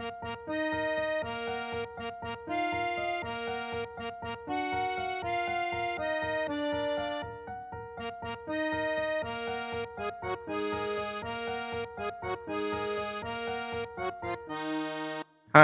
Hi,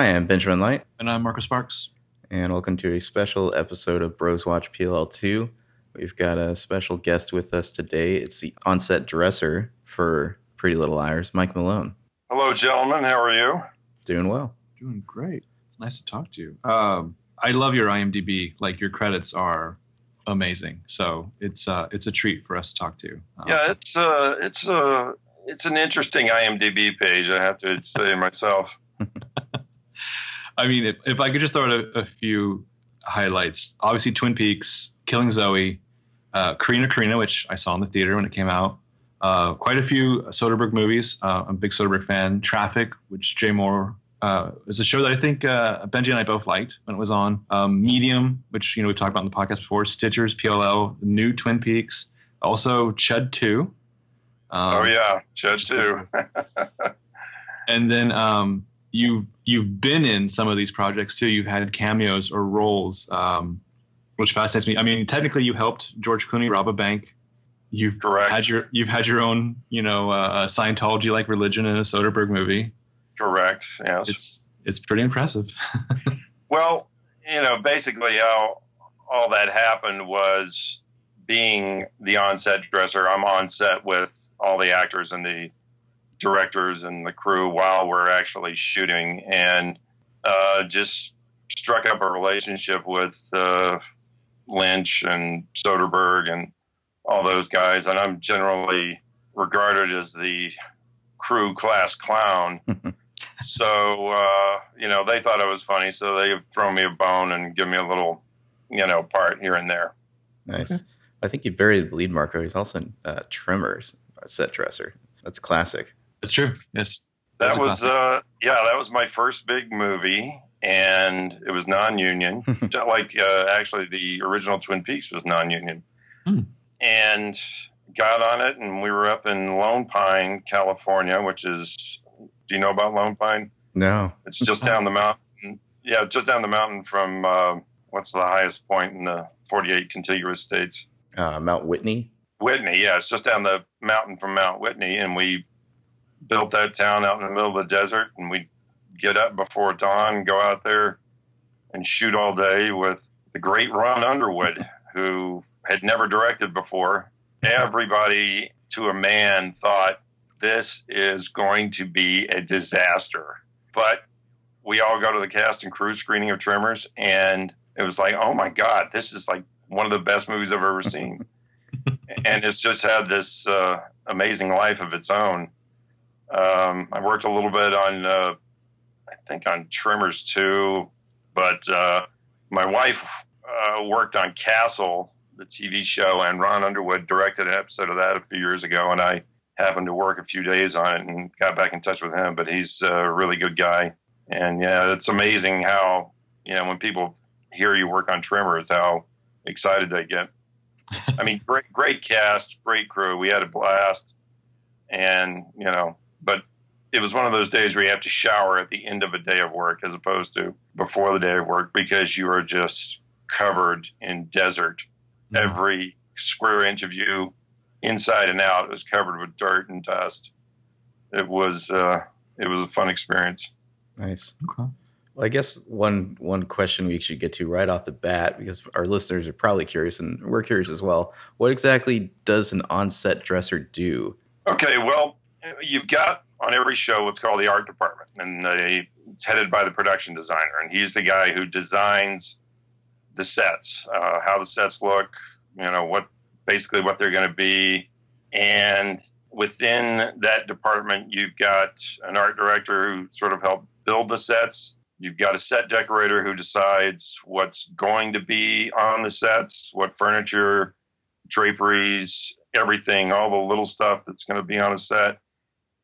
I'm Benjamin Light. And I'm Marcus Sparks. And welcome to a special episode of Bros Watch PLL 2. We've got a special guest with us today. It's the on-set dresser for Pretty Little Liars, Mike Malone. Hello, gentlemen. How are you? Doing well. Doing great. Nice to talk to you. I love your IMDb. Like, your credits are amazing. So it's a treat for us to talk to. Yeah, it's an interesting IMDb page, I have to say myself. I mean, if I could just throw out a few highlights. Obviously, Twin Peaks, Killing Zoe, Karina, which I saw in the theater when it came out. Quite a few Soderbergh movies. I'm a big Soderbergh fan. Traffic, which Jay Moore is a show that I think Benji and I both liked when it was on. Medium, which we've talked about in the podcast before. Stitchers, PLL, New Twin Peaks. Also, Chud 2. Oh, yeah. Chud 2. And then... You've been in some of these projects, too. You've had cameos or roles, which fascinates me. I mean, technically, you helped George Clooney rob a bank. You've Correct. You've had your own, Scientology-like religion in a Soderbergh movie. Correct. Yes. It's pretty impressive. Well, basically how all that happened was being the on-set dresser. I'm on set with all the actors and the directors and the crew while we're actually shooting, and just struck up a relationship with Lynch and Soderbergh and all those guys. And I'm generally regarded as the crew class clown. So, they thought it was funny. So they throw me a bone and give me a little, part here and there. Nice. Okay. I think you buried the lead, Marco. He's also in Tremors, a set dresser. That's classic. That's true. Yes. That was, that was my first big movie, and it was non-union. Actually, the original Twin Peaks was non-union. Hmm. And got on it, and we were up in Lone Pine, California, which is, do you know about Lone Pine? No. It's just down the mountain. Yeah, just down the mountain from, what's the highest point in the 48 contiguous states? Mount Whitney. Whitney, yeah. It's just down the mountain from Mount Whitney, and we built that town out in the middle of the desert, and we'd get up before dawn, go out there and shoot all day with the great Ron Underwood, who had never directed before. Everybody to a man thought this is going to be a disaster. But we all go to the cast and crew screening of Tremors, and it was like, oh my God, this is like one of the best movies I've ever seen. And it's just had this amazing life of its own. I worked a little bit on, I think, on Tremors 2. But my wife worked on Castle, the TV show, and Ron Underwood directed an episode of that a few years ago. And I happened to work a few days on it and got back in touch with him. But he's a really good guy. And, yeah, it's amazing how, when people hear you work on Tremors, how excited they get. I mean, great cast, great crew. We had a blast, and but it was one of those days where you have to shower at the end of a day of work as opposed to before the day of work, because you are just covered in desert. Mm-hmm. Every square inch of you, inside and out, was covered with dirt and dust. It was a fun experience. Nice. Okay. Well, I guess one question we should get to right off the bat, because our listeners are probably curious, and we're curious as well. What exactly does an on-set dresser do? Okay, well, you've got on every show what's called the art department, and it's headed by the production designer, and he's the guy who designs the sets, how the sets look, what they're going to be, and within that department, you've got an art director who sort of helped build the sets. You've got a set decorator who decides what's going to be on the sets, what furniture, draperies, everything, all the little stuff that's going to be on a set.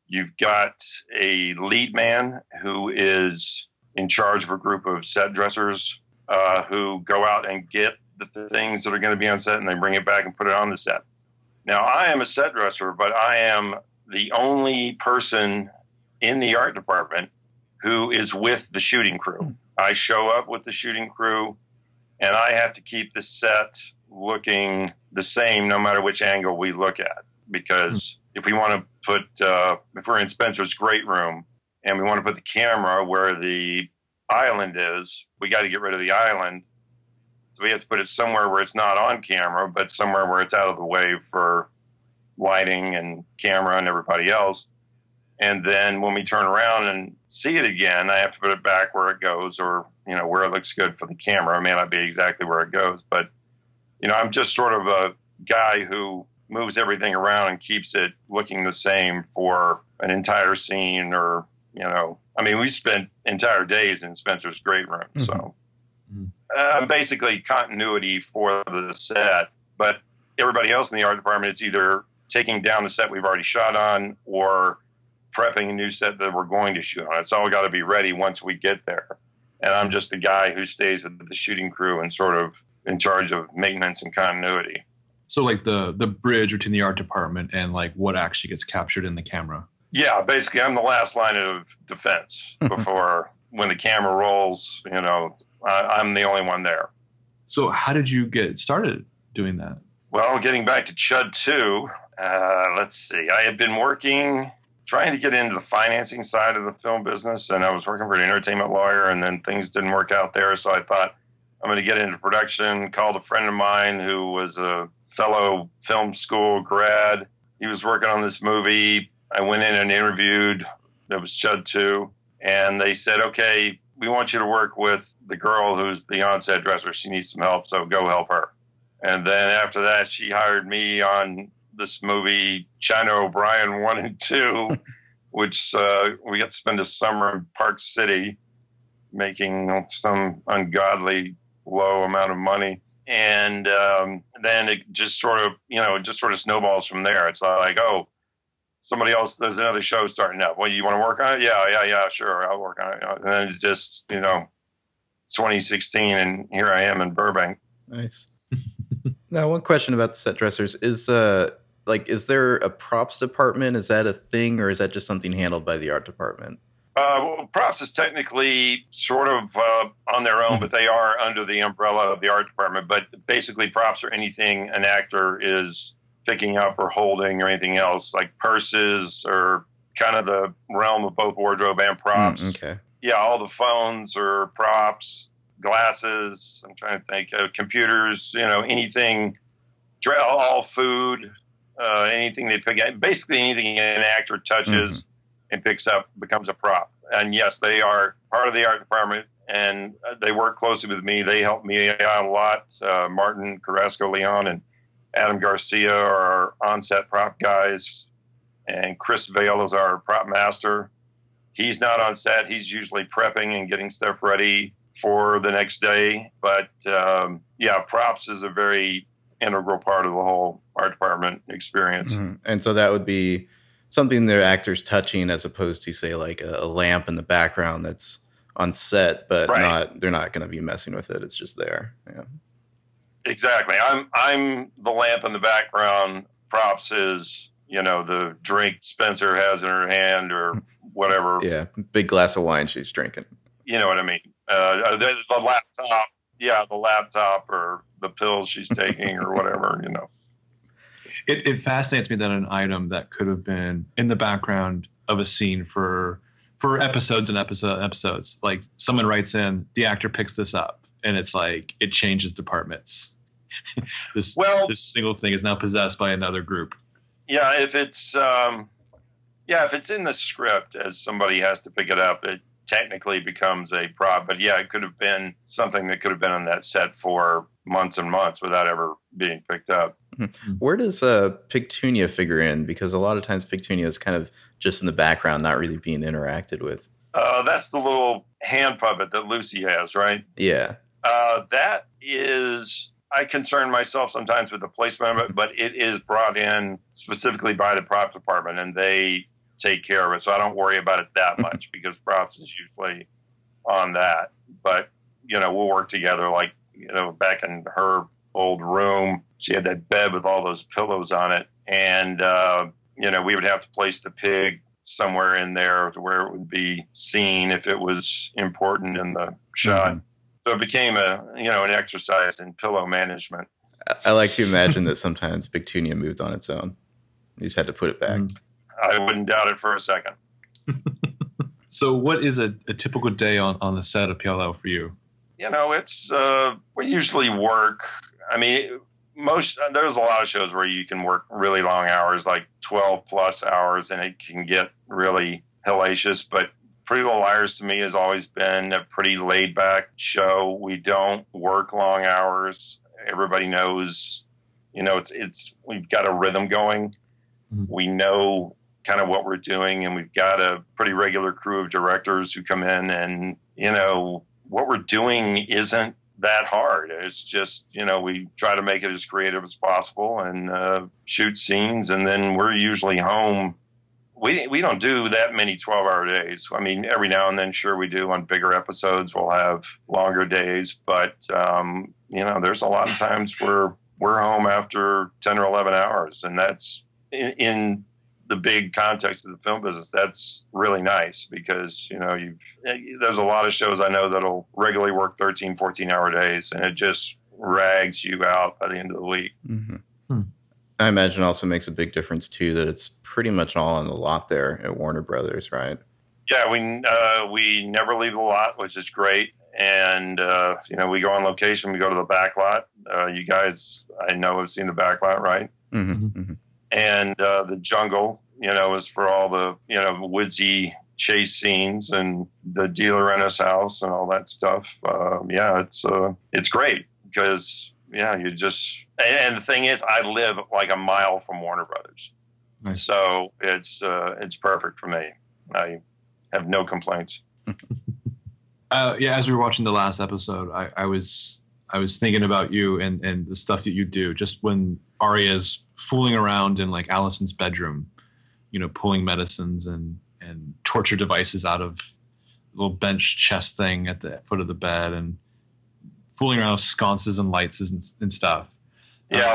You've got a lead man who is in charge of a group of set dressers who go out and get the things that are going to be on set, and they bring it back and put it on the set. Now, I am a set dresser, but I am the only person in the art department who is with the shooting crew. I show up with the shooting crew, and I have to keep the set looking the same no matter which angle we look at. Because if we want to put, if we're in Spencer's great room and we want to put the camera where the island is, we got to get rid of the island. So we have to put it somewhere where it's not on camera, but somewhere where it's out of the way for lighting and camera and everybody else. And then when we turn around and see it again, I have to put it back where it goes, or, you know, where it looks good for the camera. It may not be exactly where it goes, but, you know, I'm just sort of a guy who moves everything around and keeps it looking the same for an entire scene, or, you know, I mean, we spent entire days in Spencer's great room. Mm-hmm. So basically continuity for the set, but everybody else in the art department is either taking down the set we've already shot on or prepping a new set that we're going to shoot on. It's all got to be ready once we get there. And I'm just the guy who stays with the shooting crew and sort of in charge of maintenance and continuity. So like the bridge between the art department and like what actually gets captured in the camera. Yeah, basically I'm the last line of defense before when the camera rolls, you know, I'm the only one there. So how did you get started doing that? Well, getting back to Chud 2, let's see. I had been working, trying to get into the financing side of the film business, and I was working for an entertainment lawyer, and then things didn't work out there. So I thought I'm going to get into production, called a friend of mine who was a fellow film school grad. He was working on this movie. I went in and interviewed. It was Chud 2. And they said, okay, we want you to work with the girl who's the on-set dresser. She needs some help, so go help her. And then after that, she hired me on this movie, China O'Brien 1 and 2, which we got to spend a summer in Park City making some ungodly low amount of money. And then it just sort of, you know, it just sort of snowballs from there. It's like, oh, somebody else, there's another show starting up. Well, you want to work on it? Yeah, sure, I'll work on it. And then it's just, you know, 2016, and here I am in Burbank. Nice. Now, one question about the set dressers is, like, is there a props department? Is that a thing, or is that just something handled by the art department? Well, props is technically sort of on their own, but they are under the umbrella of the art department. But basically, props are anything an actor is picking up or holding or anything else, like purses or kind of the realm of both wardrobe and props. Okay. Yeah, all the phones are props, glasses, I'm trying to think, computers, you know, anything, all food, anything they pick up. Basically, anything an actor touches. Mm-hmm. And picks up, becomes a prop. And yes, they are part of the art department, and they work closely with me. They help me out a lot. Martin Carrasco-Leon and Adam Garcia are our on-set prop guys, and Chris Vale is our prop master. He's not on set. He's usually prepping and getting stuff ready for the next day. But, yeah, props is a very integral part of the whole art department experience. Mm-hmm. And so that would be something their actors touching, as opposed to, say, like a lamp in the background that's on set, but right. They're not going to be messing with it. It's just there. Yeah. Exactly. I'm the lamp in the background. Props is, you know, the drink Spencer has in her hand or whatever. Yeah, big glass of wine she's drinking. You know what I mean? The laptop. Yeah, the laptop or the pills she's taking or whatever. You know. It fascinates me that an item that could have been in the background of a scene for episodes and episodes, like someone writes in, the actor picks this up, and it's like it changes departments. This single thing is now possessed by another group. Yeah, if it's in the script as somebody has to pick it up, it technically becomes a prop. But yeah, it could have been something that could have been on that set for months and months without ever being picked up. Where does Pictunia figure in? Because a lot of times Pictunia is kind of just in the background, not really being interacted with. That's the little hand puppet that Lucy has, right? Yeah. That is, I concern myself sometimes with the placement of it, but it is brought in specifically by the prop department, and they take care of it. So I don't worry about it that much because props is usually on that. But, you know, we'll work together. Like, you know, back in her old room, she had that bed with all those pillows on it. And, you know, we would have to place the pig somewhere in there where it would be seen if it was important in the shot. So it became an exercise in pillow management. I like to imagine that sometimes Pictunia moved on its own. You just had to put it back. I wouldn't doubt it for a second. So what is a typical day on the set of PLL for you? You know, it's we usually work. I mean, there's a lot of shows where you can work really long hours, like 12-plus hours, and it can get really hellacious. But Pretty Little Liars to me has always been a pretty laid-back show. We don't work long hours. Everybody knows, we've got a rhythm going. We know kind of what we're doing, and we've got a pretty regular crew of directors who come in, and, what we're doing isn't that hard. It's just, we try to make it as creative as possible and shoot scenes, and then we're usually home. We don't do that many 12-hour days. I mean, every now and then, sure, we do. On bigger episodes, we'll have longer days, but, there's a lot of times where we're home after 10 or 11 hours, and that's in the big context of the film business. That's really nice because, there's a lot of shows I know that'll regularly work 13, 14-hour days, and it just rags you out by the end of the week. I imagine it also makes a big difference, too, that it's pretty much all on the lot there at Warner Brothers, right? Yeah, we never leave the lot, which is great. And, we go on location, we go to the back lot. You guys, I know, have seen the back lot, right? And the jungle, is for all the, woodsy chase scenes and the De Laurentiis house and all that stuff. It's great because, you just – and the thing is, I live like a mile from Warner Brothers. Nice. So it's perfect for me. I have no complaints. As we were watching the last episode, I was thinking about you and the stuff that you do just when Arya's fooling around in like Allison's bedroom, pulling medicines and torture devices out of a little bench chest thing at the foot of the bed and fooling around with sconces and lights and stuff. Yeah,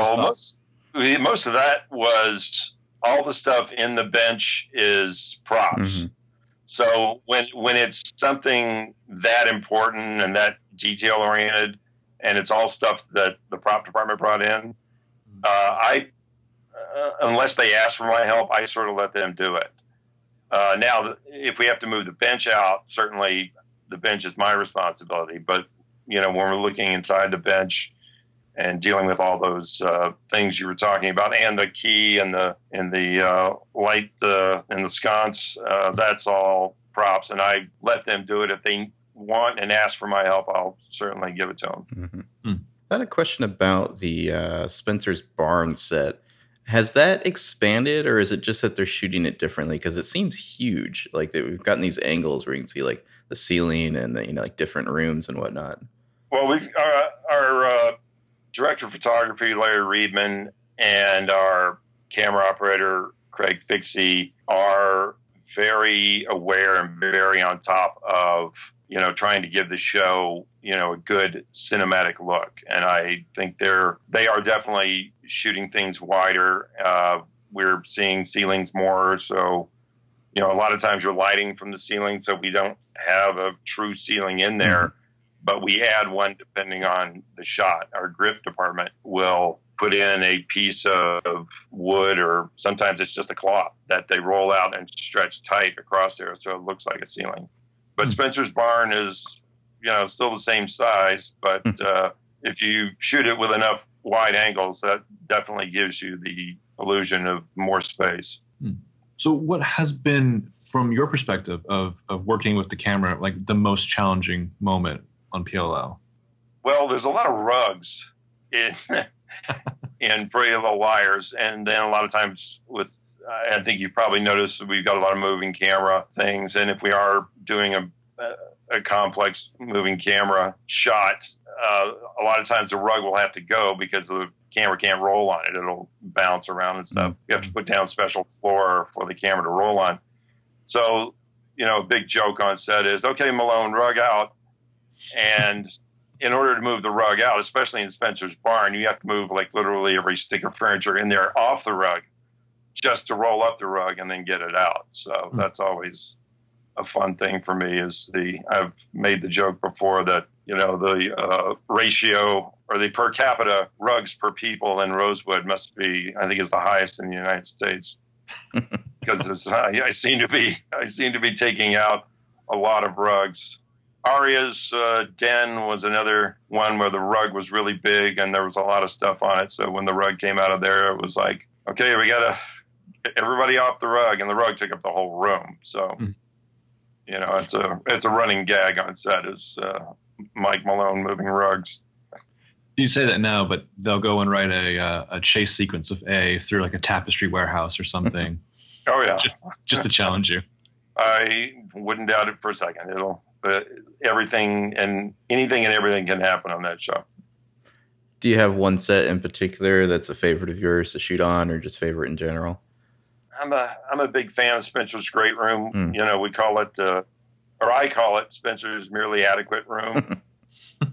most of that was all the stuff in the bench is props. So when it's something that important and that detail-oriented, and it's all stuff that the prop department brought in, unless they ask for my help, I sort of let them do it. Now, if we have to move the bench out, certainly the bench is my responsibility. But, when we're looking inside the bench and dealing with all those things you were talking about, and the key and the light and the sconce, that's all props. And I let them do it. If they want and ask for my help, I'll certainly give it to them. I had a question about the Spencer's barn set. Has that expanded, or is it just that they're shooting it differently? Because it seems huge. Like, we've gotten these angles where you can see like the ceiling and different rooms and whatnot. Well, our director of photography, Larry Reedman, and our camera operator, Craig Fixie, are very aware and very on top of, trying to give the show, a good cinematic look. And I think they are definitely shooting things wider. We're seeing ceilings more. So, a lot of times you're lighting from the ceiling, so we don't have a true ceiling in there. But we add one depending on the shot. Our grip department will put in a piece of wood, or sometimes it's just a cloth that they roll out and stretch tight across there, so it looks like a ceiling. But Spencer's barn is, still the same size. But if you shoot it with enough wide angles, that definitely gives you the illusion of more space. So what has been, from your perspective of working with the camera, like the most challenging moment on PLL? Well, there's a lot of rugs in Pretty Little Liars, and then a lot of times with, I think you probably noticed we've got a lot of moving camera things, and if we are doing a complex moving camera shot, a lot of times the rug will have to go because the camera can't roll on it. It'll bounce around and stuff. You have to put down special floor for the camera to roll on. So, a big joke on set is, okay, Malone, rug out. And in order to move the rug out, especially in Spencer's barn, you have to move like literally every stick of furniture in there off the rug just to roll up the rug and then get it out. So that's always a fun thing for me is I've made the joke before that, the ratio or the per capita rugs per people in Rosewood must be, I think, is the highest in the United States. Because I seem to be taking out a lot of rugs. Aria's den was another one where the rug was really big and there was a lot of stuff on it. So when the rug came out of there, it was like, okay, we got to everybody off the rug, and the rug took up the whole room. So, it's a running gag on set is Mike Malone moving rugs. You say that now, but they'll go and write a chase sequence of A through like a tapestry warehouse or something. Oh yeah, just to challenge you. I wouldn't doubt it for a second. Anything and everything can happen on that show. Do you have one set in particular that's a favorite of yours to shoot on, or just favorite in general? I'm a big fan of Spencer's Great Room. We call it, or I call it, Spencer's Merely Adequate Room.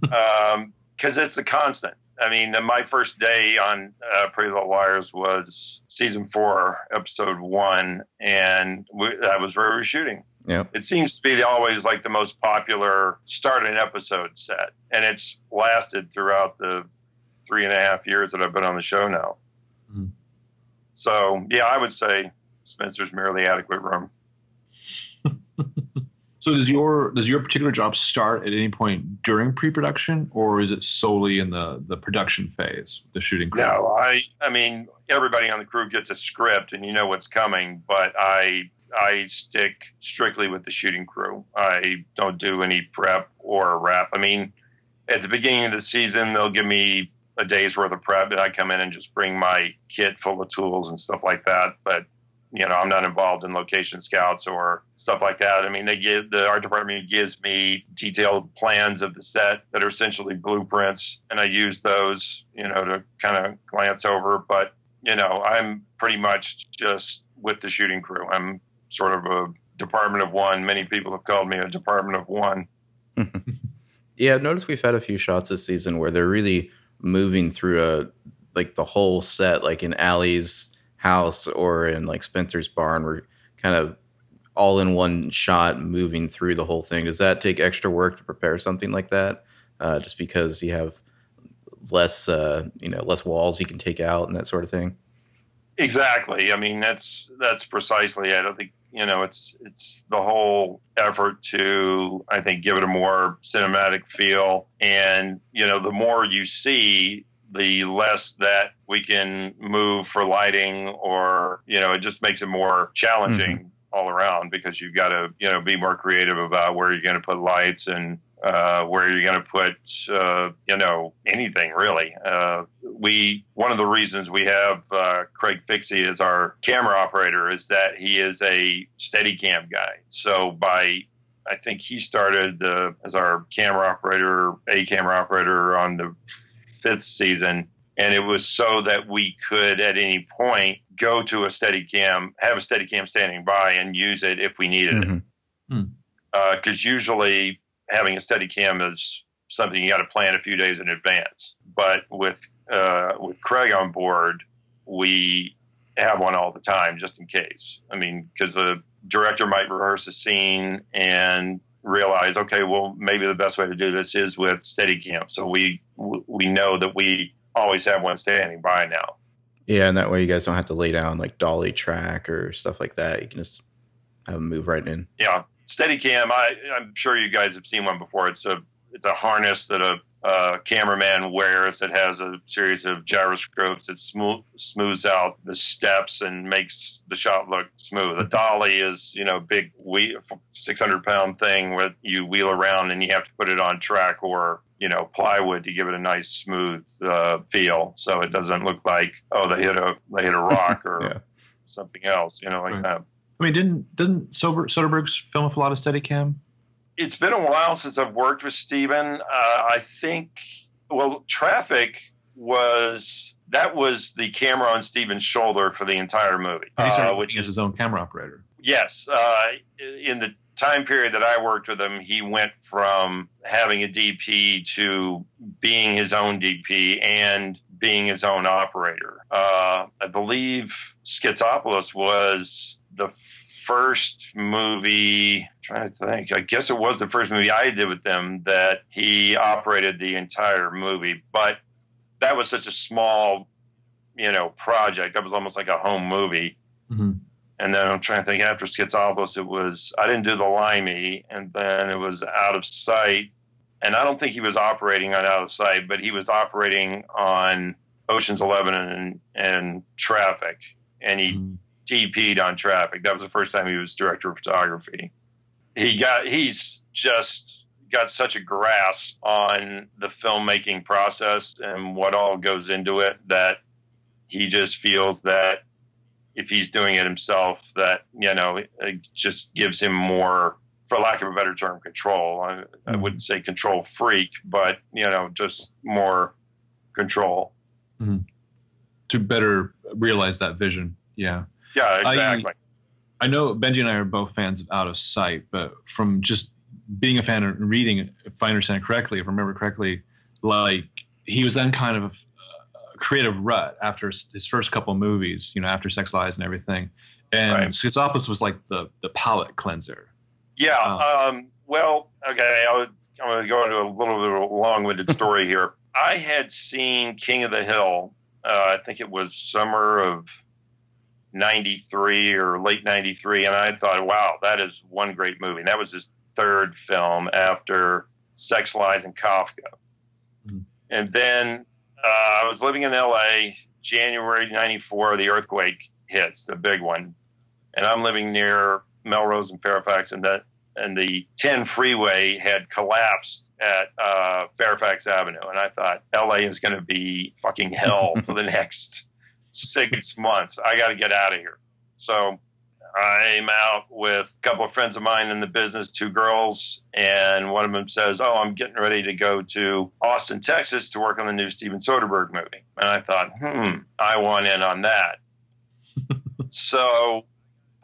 Because it's a constant. I mean, my first day on Pretty Little Liars was season 4, episode 1, and that was where we were shooting. Yeah. It seems to be always like the most popular start an episode set, and it's lasted throughout the 3.5 years that I've been on the show now. Mm-hmm. So, yeah, I would say Spencer's Merely Adequate Room. So does your particular job start at any point during pre-production, or is it solely in the production phase, the shooting crew? No, I mean, everybody on the crew gets a script and you know what's coming, but I stick strictly with the shooting crew. I don't do any prep or wrap. I mean, at the beginning of the season, they'll give me a day's worth of prep, and I come in and just bring my kit full of tools and stuff like that, but I'm not involved in location scouts or stuff like that. I mean, the art department gives me detailed plans of the set that are essentially blueprints, and I use those, to kind of glance over. But, I'm pretty much just with the shooting crew. I'm sort of a department of one. Many people have called me a department of one. Yeah, I've noticed we've had a few shots this season where they're really moving through the whole set, like in Allie's house or in like Spencer's barn. We're kind of all in one shot moving through the whole thing. Does that take extra work to prepare something like that? Just because you have less walls you can take out and that sort of thing. Exactly. I mean, that's precisely it. I think, it's the whole effort to, I think, give it a more cinematic feel. And, the more you see, the less that we can move for lighting or, it just makes it more challenging all around, because you've got to, be more creative about where you're going to put lights and where you're going to put, anything really. One of the reasons we have Craig Fixie as our camera operator is that he is a Steadicam guy. So I think he started as our camera operator on the 5th season, and it was so that we could at any point go to a Steadicam, have a Steadicam standing by and use it if we needed it. Because usually having a Steadicam is something you got to plan a few days in advance. But with Craig on board, we have one all the time just in case. I mean, because the director might rehearse a scene and realize, okay, well, maybe the best way to do this is with Steadicam. So we know that we always have one standing by now. Yeah, and that way you guys don't have to lay down like dolly track or stuff like that. You can just have them move right in. Yeah, Steadicam. I'm sure you guys have seen one before. It's a harness that a cameraman wears that has a series of gyroscopes that smooths out the steps and makes the shot look smooth. A dolly is, big 600-pound thing where you wheel around and you have to put it on track or, plywood to give it a nice smooth feel. So it doesn't look like, oh, they hit a rock or something else, that. I mean, didn't Soderbergh film with a lot of Steadicam? It's been a while since I've worked with Steven. I think, Traffic was the camera on Steven's shoulder for the entire movie. Which is his own camera operator. Yes. In the time period that I worked with him, he went from having a DP to being his own DP and being his own operator. I believe Schizopolis was the first movie, I'm trying to think, I guess it was the first movie I did with them that he operated the entire movie, but that was such a small, you know, project. That was almost like a home movie. Mm-hmm. And then I'm trying to think, after Schizopolis, it was, I didn't do the Limey, and then it was Out of Sight. And I don't think he was operating on Out of Sight, but he was operating on Ocean's 11 and Traffic. And he TP'd on Traffic. That was the first time he was director of photography. He's just got such a grasp on the filmmaking process and what all goes into it that he just feels that if he's doing it himself, that, you know, it just gives him more, for lack of a better term, control. I wouldn't say control freak, but, you know, just more control. Mm-hmm. To better realize that vision. Yeah. Yeah, exactly. I know Benji and I are both fans of Out of Sight, but from just being a fan and reading, if I understand correctly, if I remember correctly, like he was in kind of a creative rut after his first couple movies, you know, after Sex Lies and everything. And right. Schizopolis was like the palate cleanser. Yeah. Well, okay. I'm going to go into a little bit of a long-winded story here. I had seen King of the Hill. I think it was summer of 93 or late 93. And I thought, wow, that is one great movie. And that was his third film after Sex, Lies, and Kafka. Mm-hmm. And then I was living in LA, January 94, the earthquake hits, the big one. And I'm living near Melrose and Fairfax, and the 10 freeway had collapsed at Fairfax Avenue. And I thought, LA is going to be fucking hell for the next 6 months. I got to get out of here. So I'm out with a couple of friends of mine in the business, two girls, and one of them says, oh, I'm getting ready to go to Austin, Texas to work on the new Steven Soderbergh movie. And I thought, I want in on that. So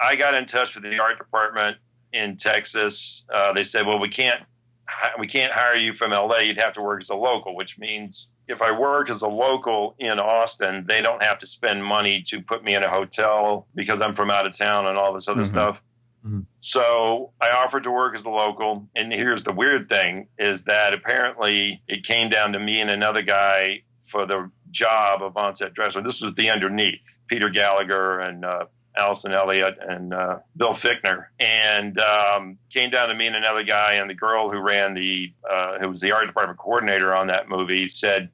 I got in touch with the art department in Texas. They said, well, we can't hire you from LA. You'd have to work as a local, which means if I work as a local in Austin, they don't have to spend money to put me in a hotel because I'm from out of town and all this other stuff. Mm-hmm. So I offered to work as a local. And here's the weird thing is that apparently it came down to me and another guy for the job of on-set dresser. This was The Underneath, Peter Gallagher and, Allison Elliott and Bill Fickner, and came down to me and another guy, and the girl who ran who was the art department coordinator on that movie said,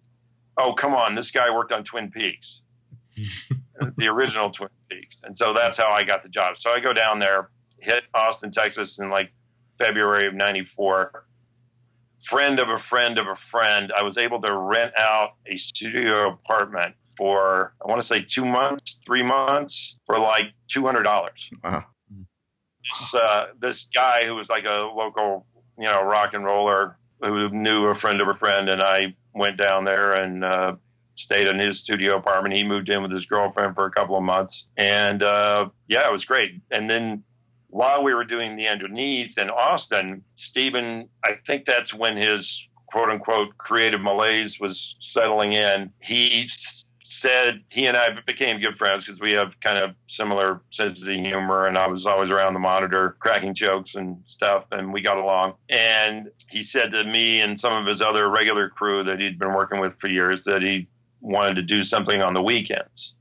oh, come on, this guy worked on Twin Peaks, the original Twin Peaks. And so that's how I got the job. So I go down there, hit Austin, Texas in like February of 94. Friend of a friend of a friend, I was able to rent out a studio apartment for, I want to say 3 months for like $200. Wow. This guy who was like a local, you know, rock and roller who knew a friend of a friend. And I went down there and stayed in his studio apartment. He moved in with his girlfriend for a couple of months. And yeah, it was great. And then while we were doing The Underneath in Austin, Steven, I think that's when his quote unquote creative malaise was settling in. He said he and I became good friends because we have kind of similar senses of humor, and I was always around the monitor cracking jokes and stuff, and we got along. And he said to me and some of his other regular crew that he'd been working with for years that he wanted to do something on the weekends,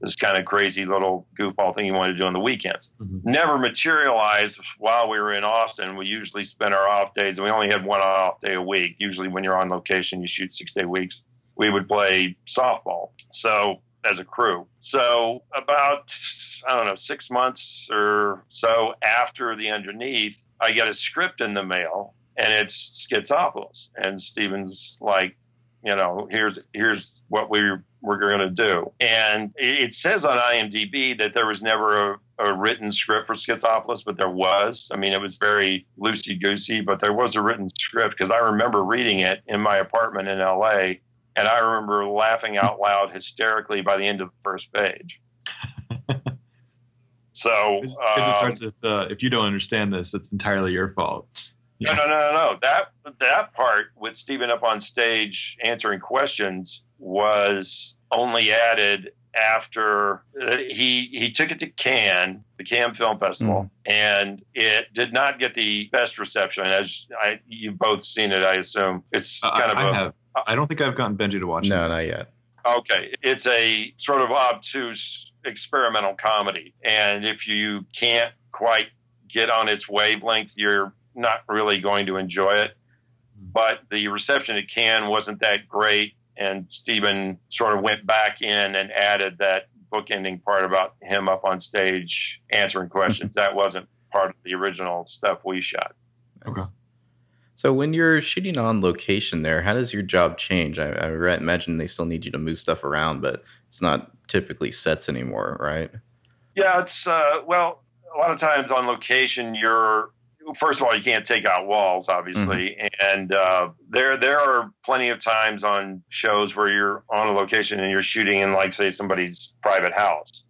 this kind of crazy little goofball thing he wanted to do on the weekends. Mm-hmm. Never materialized while we were in Austin. We usually spent our off days, and we only had one off day a week. Usually when you're on location, you shoot 6-day weeks. We would play softball, so as a crew. So about, 6 months or so after The Underneath, I get a script in the mail, and it's Schizopolis. And Steven's like, you know, here's what we're going to do. And it says on IMDb that there was never a written script for Schizopolis, but there was. I mean, it was very loosey-goosey, but there was a written script because I remember reading it in my apartment in L.A., and I remember laughing out loud hysterically by the end of the first page. So, because it starts with, if you don't understand this, it's entirely your fault. Yeah. No. That part with Steven up on stage answering questions was only added after he took it to Cannes, the Cannes Film Festival, and it did not get the best reception. As you've both seen it, I assume. It's kind of. I don't think I've gotten Benji to watch it. No, not yet. Okay. It's a sort of obtuse experimental comedy. And if you can't quite get on its wavelength, you're not really going to enjoy it. But the reception at Cannes wasn't that great. And Stephen sort of went back in and added that bookending part about him up on stage answering questions. That wasn't part of the original stuff we shot. Okay. So when you're shooting on location there, how does your job change? I imagine they still need you to move stuff around, but it's not typically sets anymore, right? Yeah, it's well, a lot of times on location, you're first of all, you can't take out walls, obviously, and there are plenty of times on shows where you're on a location and you're shooting in, like, say, somebody's private house.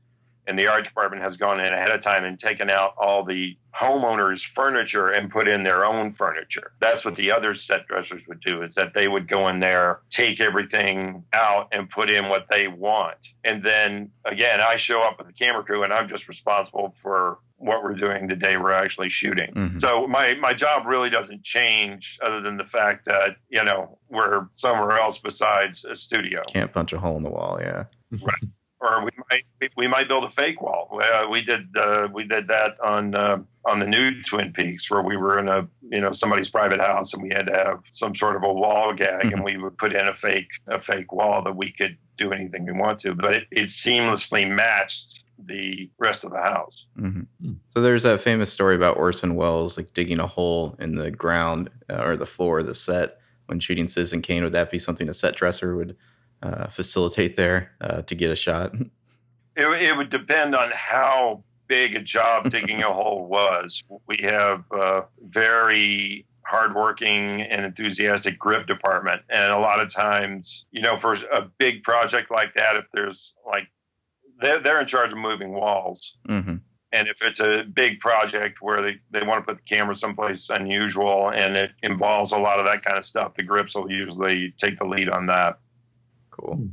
And the art department has gone in ahead of time and taken out all the homeowners' furniture and put in their own furniture. That's what the other set dressers would do, is that they would go in there, take everything out, and put in what they want. And then, again, I show up with the camera crew, and I'm just responsible for what we're doing the day we're actually shooting. So my job really doesn't change other than the fact that, you know, we're somewhere else besides a studio. Can't punch a hole in the wall, yeah. Right. Or we might build a fake wall. We did that on the new Twin Peaks, where we were in a somebody's private house and we had to have some sort of a wall gag, and we would put in a fake wall that we could do anything we want to, but it seamlessly matched the rest of the house. So there's that famous story about Orson Welles like digging a hole in the ground or the floor of the set when shooting Citizen Kane. Would that be something a set dresser would facilitate there to get a shot? It would depend on how big a job digging a hole was. We have a very hardworking and enthusiastic grip department. And a lot of times, for a big project like that, if there's they're in charge of moving walls. And if it's a big project where they want to put the camera someplace unusual and it involves a lot of that kind of stuff, the grips will usually take the lead on that. Cool.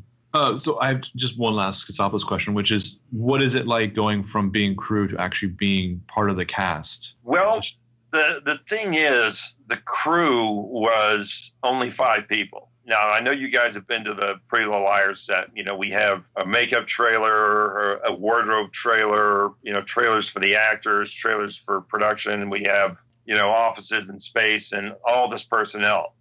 So I have just one last Schizopolis question, which is, what is it like going from being crew to actually being part of the cast? Well, the thing is, the crew was only 5 people. Now, I know you guys have been to the Pretty Little Liars set. We have a makeup trailer, a wardrobe trailer, trailers for the actors, trailers for production. We have, offices and space and all this personnel.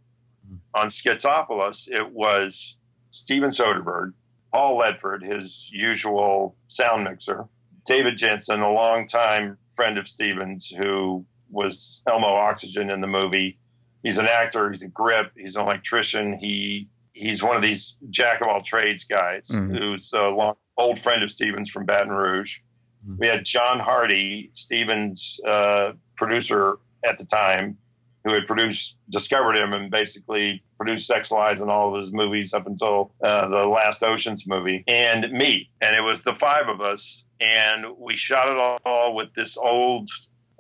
On Schizopolis, it was Steven Soderbergh, Paul Ledford, his usual sound mixer, David Jensen, a longtime friend of Steven's who was Elmo Oxygen in the movie. He's an actor. He's a grip. He's an electrician. He's one of these jack-of-all-trades guys who's a old friend of Steven's from Baton Rouge. We had John Hardy, Steven's producer at the time, who had discovered him and basically produced Sex Lies and all of his movies up until the last Oceans movie, and me. And it was the 5 of us, and we shot it all with this old,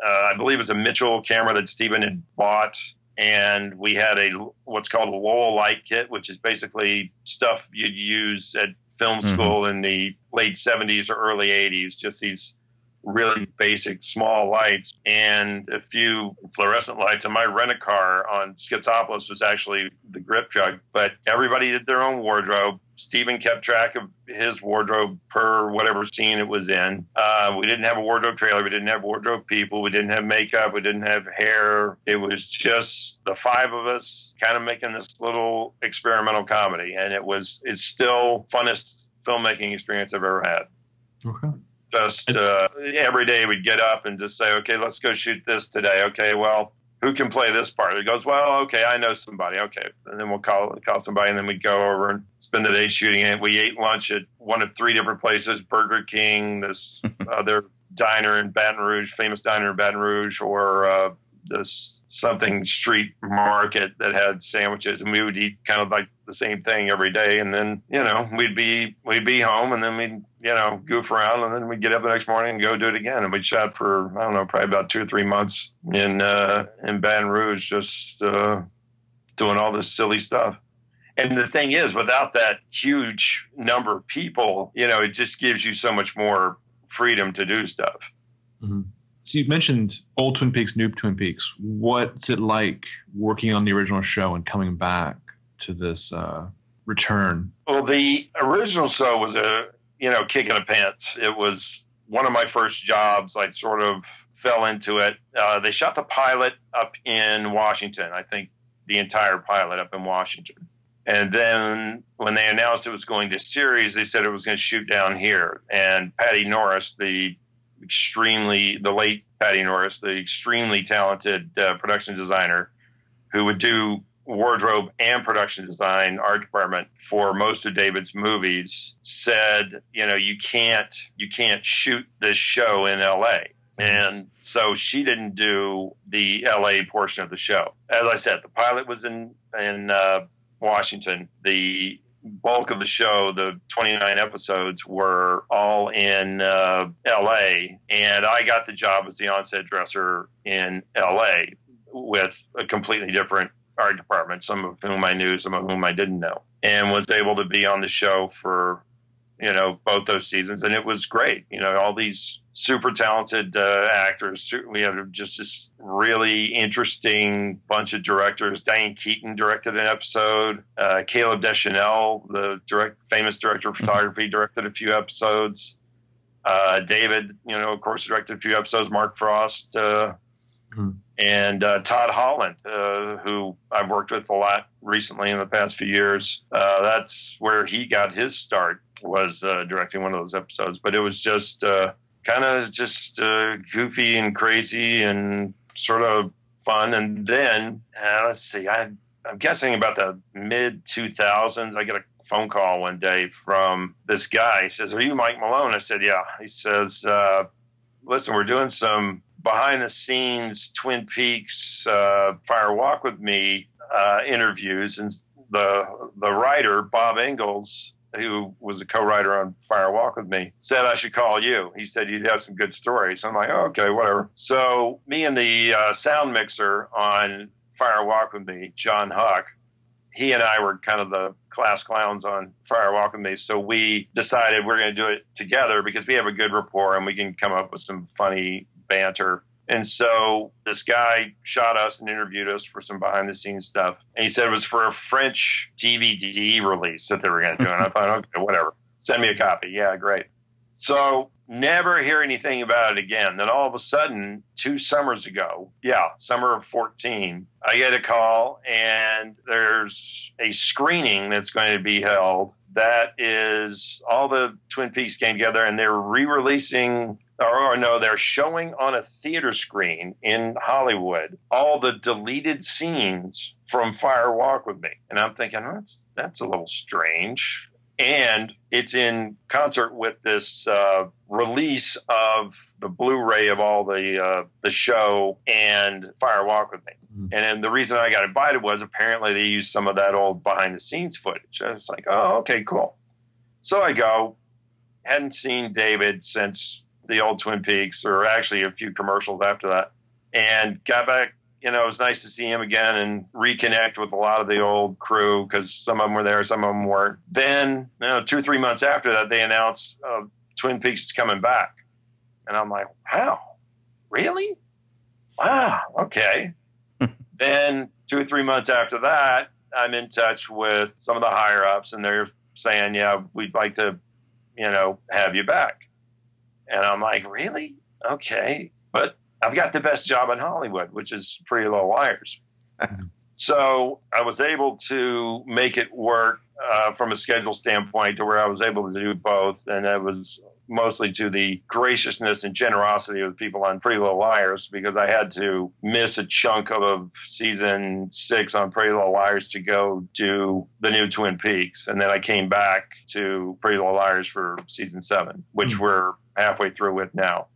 I believe it was a Mitchell camera that Steven had bought, and we had what's called a Lowell light kit, which is basically stuff you'd use at film school in the late 70s or early 80s, just these really basic small lights and a few fluorescent lights. And my rent-a-car on Schizopolis was actually the grip jug, but everybody did their own wardrobe. Steven kept track of his wardrobe per whatever scene it was in. We didn't have a wardrobe trailer. We didn't have wardrobe people. We didn't have makeup. We didn't have hair. It was just the 5 of us kind of making this little experimental comedy. And it's still funnest filmmaking experience I've ever had. Okay. Just every day we'd get up and just say, okay, let's go shoot this today. Okay, well, who can play this part? It goes, well, okay, I know somebody. Okay, and then we'll call somebody, and then we'd go over and spend the day shooting it. We ate lunch at one of 3 different places, Burger King, this other diner in Baton Rouge, famous diner in Baton Rouge, or this something street market that had sandwiches, and we would eat kind of like the same thing every day. And then, we'd be home, and then we'd, goof around, and then we'd get up the next morning and go do it again. And we'd shot for, I don't know, probably about 2 or 3 months in Baton Rouge, just doing all this silly stuff. And the thing is, without that huge number of people, you know, it just gives you so much more freedom to do stuff. Mm-hmm. So you've mentioned old Twin Peaks, new Twin Peaks. What's it like working on the original show and coming back to this return? Well, the original show was a, you know, kick in the pants. It was one of my first jobs. I sort of fell into it. They shot the pilot up in Washington, I think the entire pilot up in Washington. And then when they announced it was going to series, they said it was going to shoot down here. And Patty Norris, the late Patty Norris, the extremely talented production designer who would do wardrobe and production design, art department for most of David's movies, said, you know, you can't shoot this show in L.A. And so she didn't do the L.A. portion of the show. As I said, the pilot was in Washington. The bulk of the show, the 29 episodes, were all in L.A., and I got the job as the on-set dresser in L.A. with a completely different art department, some of whom I knew, some of whom I didn't know, and was able to be on the show for, you know, both those seasons, and it was great. You know, all these super talented actors. We have just this really interesting bunch of directors. Diane Keaton directed an episode. Caleb Deschanel, the famous director of photography, directed a few episodes. David, you know, of course, directed a few episodes. Mark Frost and Todd Holland, who I've worked with a lot recently in the past few years. That's where he got his start, was directing one of those episodes. But it was just kind of goofy and crazy and sort of fun. And then, let's see, I'm guessing about the mid-2000s, I get a phone call one day from this guy. He says, "Are you Mike Malone?" I said, "Yeah." He says, "Listen, we're doing some behind-the-scenes Twin Peaks Fire Walk with Me interviews. And the writer, Bob Ingalls, who was a co-writer on Fire Walk with Me, said I should call you. He said you'd have some good stories." I'm like, "Oh, okay, whatever." So me and the sound mixer on Fire Walk with Me, John Huck, he and I were kind of the class clowns on Fire Walk with Me. So we decided we're going to do it together because we have a good rapport and we can come up with some funny banter. And so this guy shot us and interviewed us for some behind-the-scenes stuff. And he said it was for a French DVD release that they were going to do. And I thought, okay, whatever. Send me a copy. Yeah, great. So never hear anything about it again. Then all of a sudden, 2 summers ago, summer of 2014, I get a call, and there's a screening that's going to be held that is all the Twin Peaks came together, and they're re-releasing... they're showing on a theater screen in Hollywood all the deleted scenes from Fire Walk with Me. And I'm thinking, oh, that's a little strange. And it's in concert with this release of the Blu-ray of all the show and Fire Walk with Me. Mm-hmm. And then the reason I got invited was apparently they used some of that old behind-the-scenes footage. I was like, oh, okay, cool. So I go. Hadn't seen David since the old Twin Peaks, or actually a few commercials after that, and got back. You know, it was nice to see him again and reconnect with a lot of the old crew, because some of them were there, some of them weren't. Then, you know, 2 or 3 months after that, they announced Twin Peaks is coming back. And I'm like, wow, really? Wow, okay. Then 2 or 3 months after that, I'm in touch with some of the higher-ups, and they're saying, yeah, we'd like to, you know, have you back. And I'm like, really? Okay. But I've got the best job in Hollywood, which is Pretty Little Liars. So I was able to make it work from a schedule standpoint to where I was able to do both. And that was mostly to the graciousness and generosity of the people on Pretty Little Liars, because I had to miss a chunk of season 6 on Pretty Little Liars to go do the new Twin Peaks. And then I came back to Pretty Little Liars for season 7, which we're halfway through with now.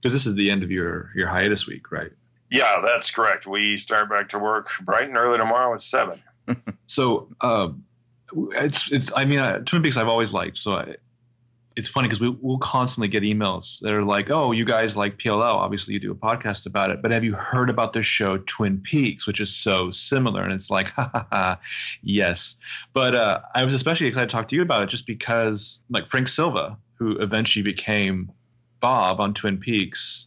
Because this is the end of your hiatus week, right? Yeah, that's correct. We start back to work bright and early tomorrow at 7. So, Twin Peaks I've always liked. So it's funny because we'll constantly get emails that are like, oh, you guys like PLL. Obviously, you do a podcast about it. But have you heard about this show, Twin Peaks, which is so similar? And it's like, ha, ha, ha, yes. But I was especially excited to talk to you about it just because, like, Frank Silva, who eventually became Bob on Twin Peaks,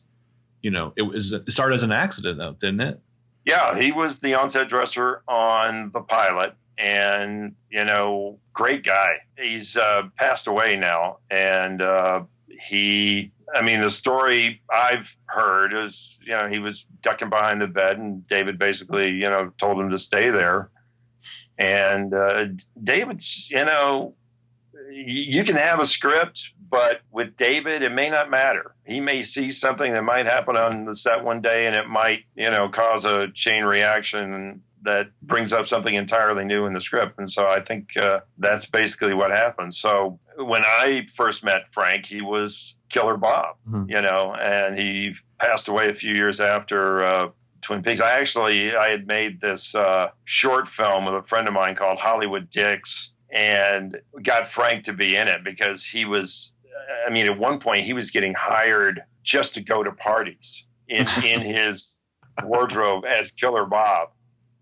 you know, it started as an accident, though, didn't it? Yeah, he was the on-set dresser on the pilot. And, you know, great guy. He's passed away now. And the story I've heard is, you know, he was ducking behind the bed and David basically, you know, told him to stay there. And David's, you know, you can have a script, but with David, it may not matter. He may see something that might happen on the set one day and it might, you know, cause a chain reaction that brings up something entirely new in the script. And so I think that's basically what happened. So when I first met Frank, he was Killer Bob, you know, and he passed away a few years after Twin Peaks. I had made this short film with a friend of mine called Hollywood Dicks and got Frank to be in it because he was, I mean, at one point he was getting hired just to go to parties in his wardrobe as Killer Bob,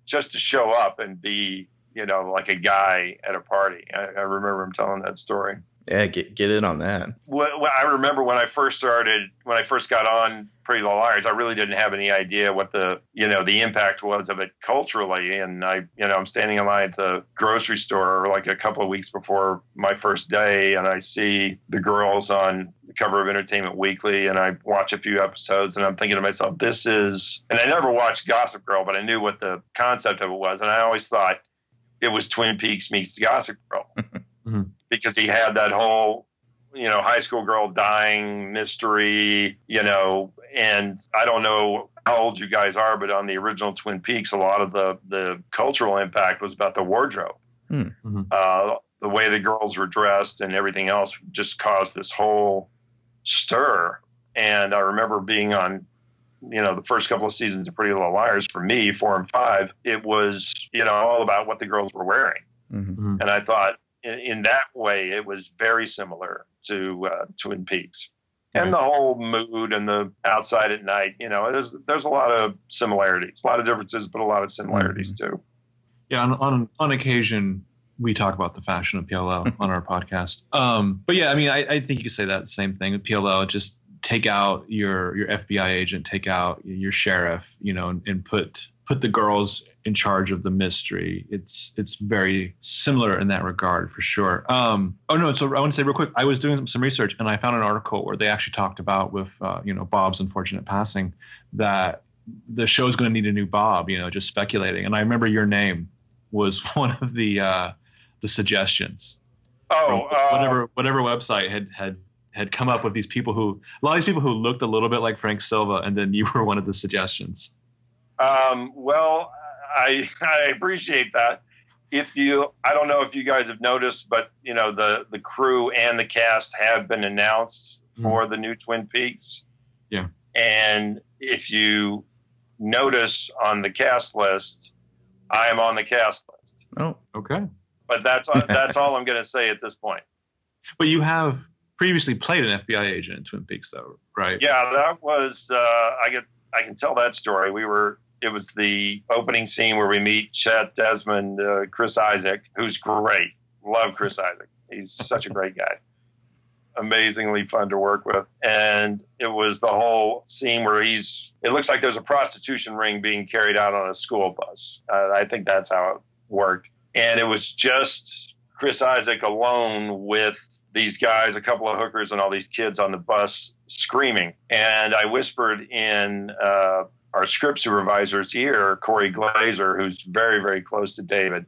just to show up and be, you know, like a guy at a party. I remember him telling that story. Yeah, get in on that. Well, I remember when I first got on Pretty Little Liars, I really didn't have any idea what the, you know, the impact was of it culturally. And I'm standing in line at the grocery store like a couple of weeks before my first day, and I see the girls on the cover of Entertainment Weekly, and I watch a few episodes, and I'm thinking to myself, and I never watched Gossip Girl, but I knew what the concept of it was. And I always thought it was Twin Peaks meets Gossip Girl. Because he had that whole, you know, high school girl dying mystery, you know, and I don't know how old you guys are, but on the original Twin Peaks, a lot of the cultural impact was about the wardrobe. The way the girls were dressed and everything else just caused this whole stir. And I remember being on, you know, the first couple of seasons of Pretty Little Liars, for me, 4 and 5, it was, you know, all about what the girls were wearing. And I thought, in that way, it was very similar to Twin Peaks, and the whole mood and the outside at night. You know, there's a lot of similarities, a lot of differences, but a lot of similarities too. Yeah, on occasion we talk about the fashion of PLL on our podcast. But yeah, I mean, I think you could say that same thing with PLL. Just take out your FBI agent, take out your sheriff, you know, and put the girls in charge of the mystery. It's very similar in that regard, for sure. So I want to say real quick, I was doing some research and I found an article where they actually talked about with, you know, Bob's unfortunate passing, that the show's going to need a new Bob, you know, just speculating. And I remember your name was one of the suggestions. Oh, whatever website had come up with these people who looked a little bit like Frank Silva. And then you were one of the suggestions. Well, I appreciate that. I don't know if you guys have noticed, but you know, the crew and the cast have been announced for the new Twin Peaks. Yeah. And if you notice on the cast list, I am on the cast list. Oh, okay. But that's all I'm going to say at this point. But you have previously played an FBI agent in Twin Peaks, though, right? Yeah, that was I can tell that story. It was the opening scene where we meet Chet Desmond, Chris Isaac, who's great. Love Chris Isaac. He's such a great guy. Amazingly fun to work with. And it was the whole scene where it looks like there's a prostitution ring being carried out on a school bus. I think that's how it worked. And it was just Chris Isaac alone with these guys, a couple of hookers, and all these kids on the bus screaming. And I whispered in our script supervisor's ear, Corey Glazer, who's very, very close to David.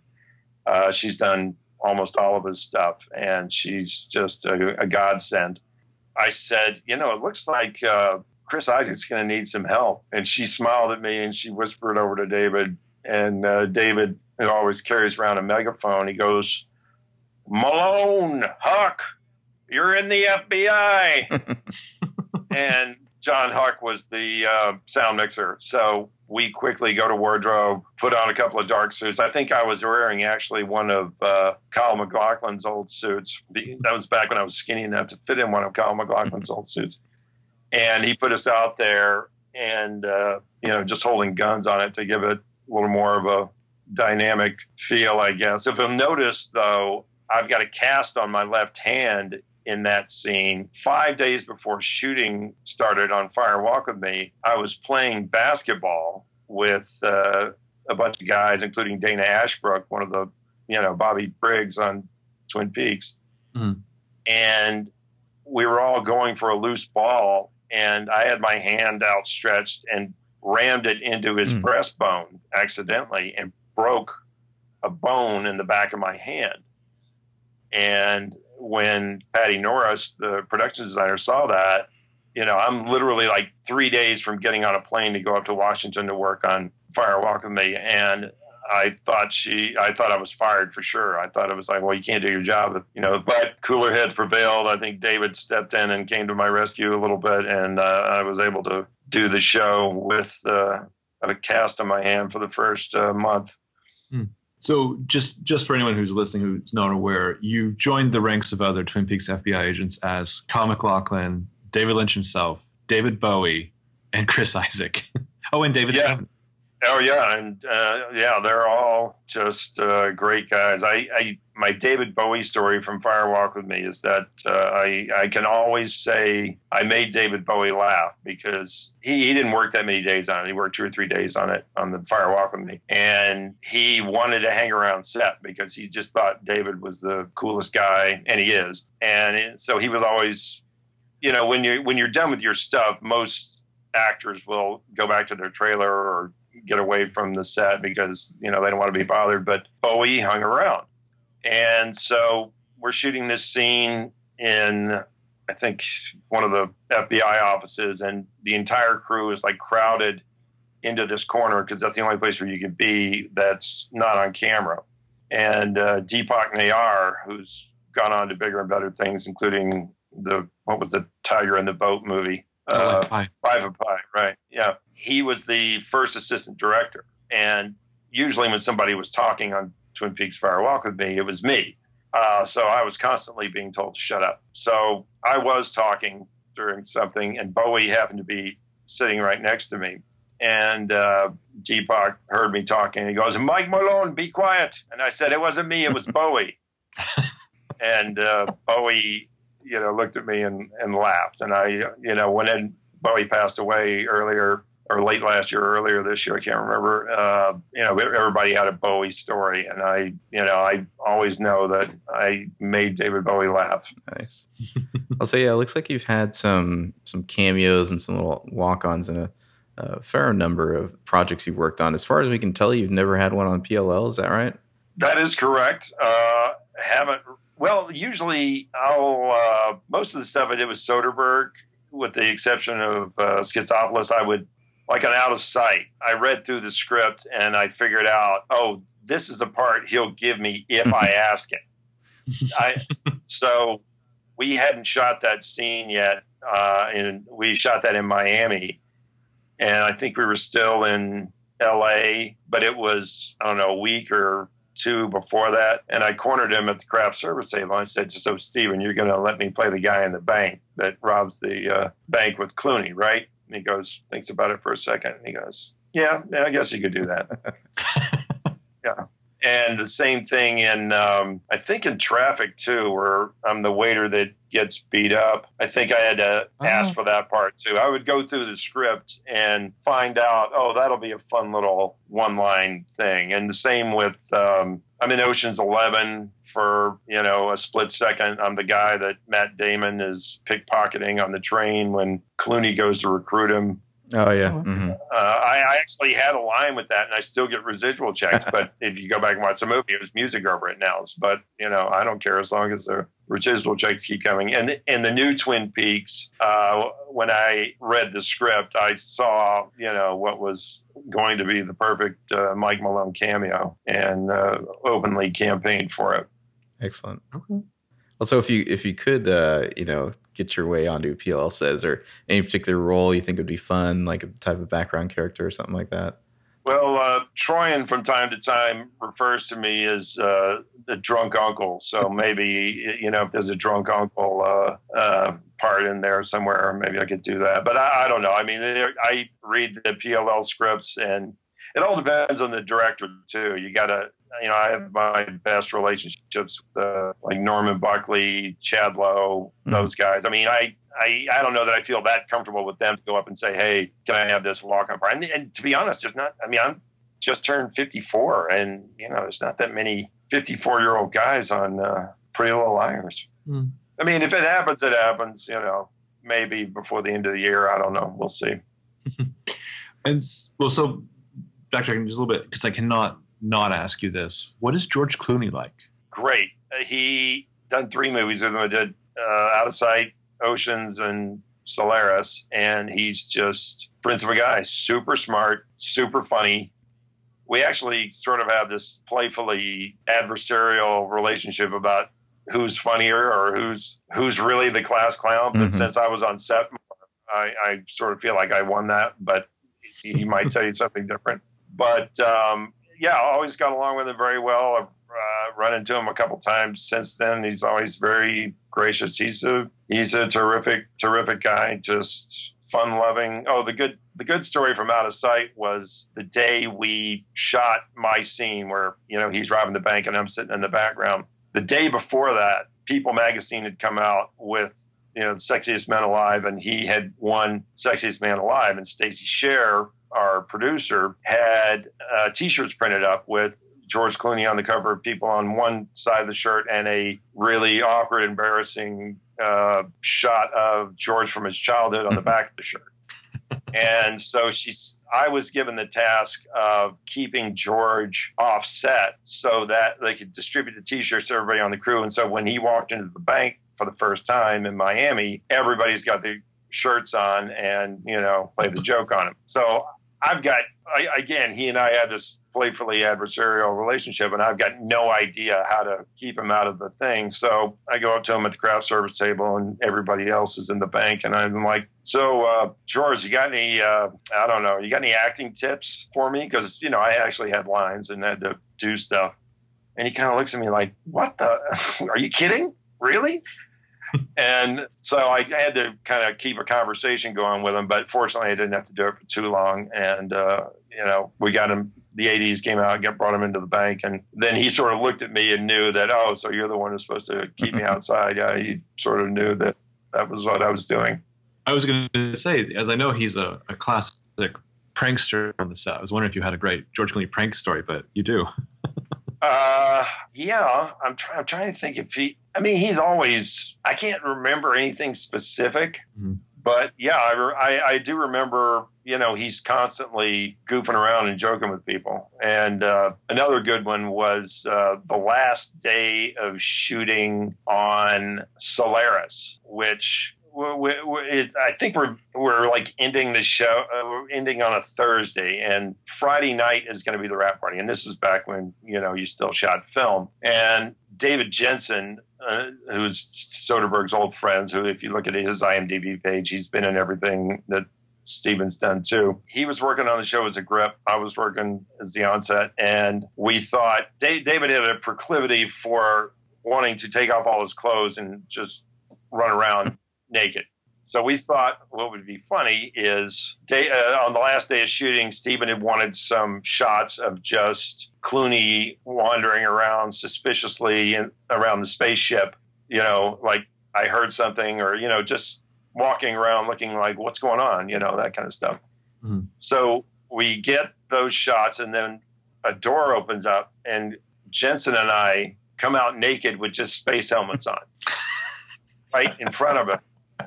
She's done almost all of his stuff, and she's just a godsend. I said, you know, it looks like Chris Isaac's going to need some help. And she smiled at me, and she whispered over to David. And David, who always carries around a megaphone, he goes, "Malone, Huck, you're in the FBI." And John Huck was the sound mixer. So we quickly go to wardrobe, put on a couple of dark suits. I think I was wearing actually one of Kyle MacLachlan's old suits. That was back when I was skinny enough to fit in one of Kyle MacLachlan's old suits. And he put us out there and, you know, just holding guns on it to give it a little more of a dynamic feel, I guess. If you'll notice, though, I've got a cast on my left hand in that scene. 5 days before shooting started on Fire Walk With Me, I was playing basketball with a bunch of guys, including Dana Ashbrook, one of the, you know, Bobby Briggs on Twin Peaks. Mm. And we were all going for a loose ball, and I had my hand outstretched and rammed it into his breastbone accidentally and broke a bone in the back of my hand. And when Patty Norris, the production designer, saw that, you know, I'm literally like 3 days from getting on a plane to go up to Washington to work on Fire Walk With Me. And I thought I was fired for sure. I thought it was like, well, you can't do your job, you know, but cooler heads prevailed. I think David stepped in and came to my rescue a little bit. And I was able to do the show with a cast on my hand for the first month. Hmm. So just for anyone who's listening who's not aware, you've joined the ranks of other Twin Peaks FBI agents as Kyle MacLachlan, David Lynch himself, David Bowie, and Chris Isaac. Oh, and David. Yeah. Oh, yeah. And, yeah, they're all just great guys. My David Bowie story from Fire Walk With Me is that I can always say I made David Bowie laugh because he didn't work that many days on it. He worked 2 or 3 days on it, on the Fire Walk With Me. And he wanted to hang around set because he just thought David was the coolest guy, and he is. And so he was always, you know, when you're done with your stuff, most actors will go back to their trailer or get away from the set because, you know, they don't want to be bothered. But Bowie hung around. And so we're shooting this scene in, I think, one of the FBI offices, and the entire crew is like crowded into this corner because that's the only place where you can be that's not on camera. And Deepak Nayyar, who's gone on to bigger and better things, including the Tiger in the Boat movie? Life of Pi, right? Yeah. He was the first assistant director. And usually when somebody was talking on Twin Peaks Fire Walk With Me, it was me. So I was constantly being told to shut up. So I was talking during something, and Bowie happened to be sitting right next to me. And Deepak heard me talking. He goes, "Mike Malone, be quiet." And I said, "It wasn't me, it was Bowie." And Bowie, you know, looked at me and laughed. And I, you know, when Bowie passed away earlier, or late last year, earlier this year, I can't remember. You know, everybody had a Bowie story, and I, you know, I always know that I made David Bowie laugh. Nice. I'll say, yeah, it looks like you've had some cameos and some little walk-ons in a fair number of projects you worked on. As far as we can tell, you've never had one on PLL. Is that right? That is correct. Haven't. Well, usually I'll most of the stuff I did with Soderbergh, with the exception of Schizopolis, I would. Like an Out of Sight, I read through the script and I figured out, oh, this is the part he'll give me if I ask him. So we hadn't shot that scene yet, and we shot that in Miami, and I think we were still in L.A., but it was, I don't know, a week or two before that, and I cornered him at the craft service table. I said, "So, Steven, you're going to let me play the guy in the bank that robs the bank with Clooney, right?" And he goes, thinks about it for a second, and he goes, yeah, I guess you could do that. Yeah. And the same thing in, I think in Traffic, too, where I'm the waiter that gets beat up. I think I had to ask for that part, too. I would go through the script and find out, oh, that'll be a fun little one-line thing. And the same with, I'm in Ocean's 11 for, you know, a split second. I'm the guy that Matt Damon is pickpocketing on the train when Clooney goes to recruit him. Oh, yeah. Mm-hmm. I actually had a line with that, and I still get residual checks. But if you go back and watch the movie, it was music over it now. But, you know, I don't care as long as the residual checks keep coming. And in the new Twin Peaks, when I read the script, I saw, you know, what was going to be the perfect Mike Malone cameo and openly campaigned for it. Excellent. Okay. Also, if you could, get your way onto PLL Says, or any particular role you think would be fun, like a type of background character or something like that. Well, Troyan from time to time refers to me as the drunk uncle. So maybe, if there's a drunk uncle part in there somewhere, maybe I could do that. But I don't know. I mean, I read the PLL scripts, and it all depends on the director, too. You got to, I have my best relationships with like Norman Buckley, Chad Lowe, those guys. I mean, I don't know that I feel that comfortable with them to go up and say, hey, can I have this walk-on part? And to be honest, there's not, I'm just turned 54, and, there's not that many 54-year-old guys on Pretty Little Liars. Mm. I mean, if it happens, maybe before the end of the year. I don't know. We'll see. And, well, so backtracking just a little bit, because I cannot not ask you this. What is George Clooney like? Great. He done 3 movies with him. I did Out of Sight, Oceans, and Solaris, and he's just prince of a guy. Super smart, super funny. We actually sort of have this playfully adversarial relationship about who's funnier or who's really the class clown. But since I was on set, I sort of feel like I won that, but he might tell you something different. But I always got along with him very well. I've run into him a couple times since then. He's always very gracious. He's a terrific guy, just fun loving. Oh, the good story from Out of Sight was the day we shot my scene where, he's robbing the bank and I'm sitting in the background. The day before that, People magazine had come out with, the Sexiest Man Alive, and he had won Sexiest Man Alive, and Stacey Scher, our producer, had t-shirts printed up with George Clooney on the cover of People on one side of the shirt, and a really awkward, embarrassing shot of George from his childhood on the back of the shirt. And so I was given the task of keeping George offset so that they could distribute the t-shirts to everybody on the crew. And so when he walked into the bank for the first time in Miami, everybody's got their shirts on and, played the joke on him. So I've got, he and I had this playfully adversarial relationship, and I've got no idea how to keep him out of the thing. So I go up to him at the craft service table, and everybody else is in the bank. And I'm like, so, George, you got any, you got any acting tips for me? Because, I actually had lines and had to do stuff. And he kind of looks at me like, what the, are you kidding? Really? And so I had to kind of keep a conversation going with him, but fortunately I didn't have to do it for too long. And, we got him, the ADs came out and brought him into the bank. And then he sort of looked at me and knew that, oh, so you're the one who's supposed to keep me outside. Yeah, he sort of knew that that was what I was doing. I was going to say, as I know, he's a classic prankster on the set. I was wondering if you had a great George Clooney prank story, but you do. I'm trying to think if he, he's always, I can't remember anything specific, but yeah, I do remember, he's constantly goofing around and joking with people. And, another good one was, the last day of shooting on Solaris, which I think we're like ending the show, we're ending on a Thursday, and Friday night is going to be the wrap party. And this was back when, you still shot film. And David Jensen, who's Soderbergh's old friends, who, if you look at his IMDb page, he's been in everything that Steven's done too. He was working on the show as a grip. I was working as the onset. And we thought David had a proclivity for wanting to take off all his clothes and just run around naked. So we thought what would be funny is on the last day of shooting, Steven had wanted some shots of just Clooney wandering around suspiciously around the spaceship, like I heard something, or, just walking around looking like what's going on, that kind of stuff. Mm-hmm. So we get those shots, and then a door opens up and Jensen and I come out naked with just space helmets on right in front of him.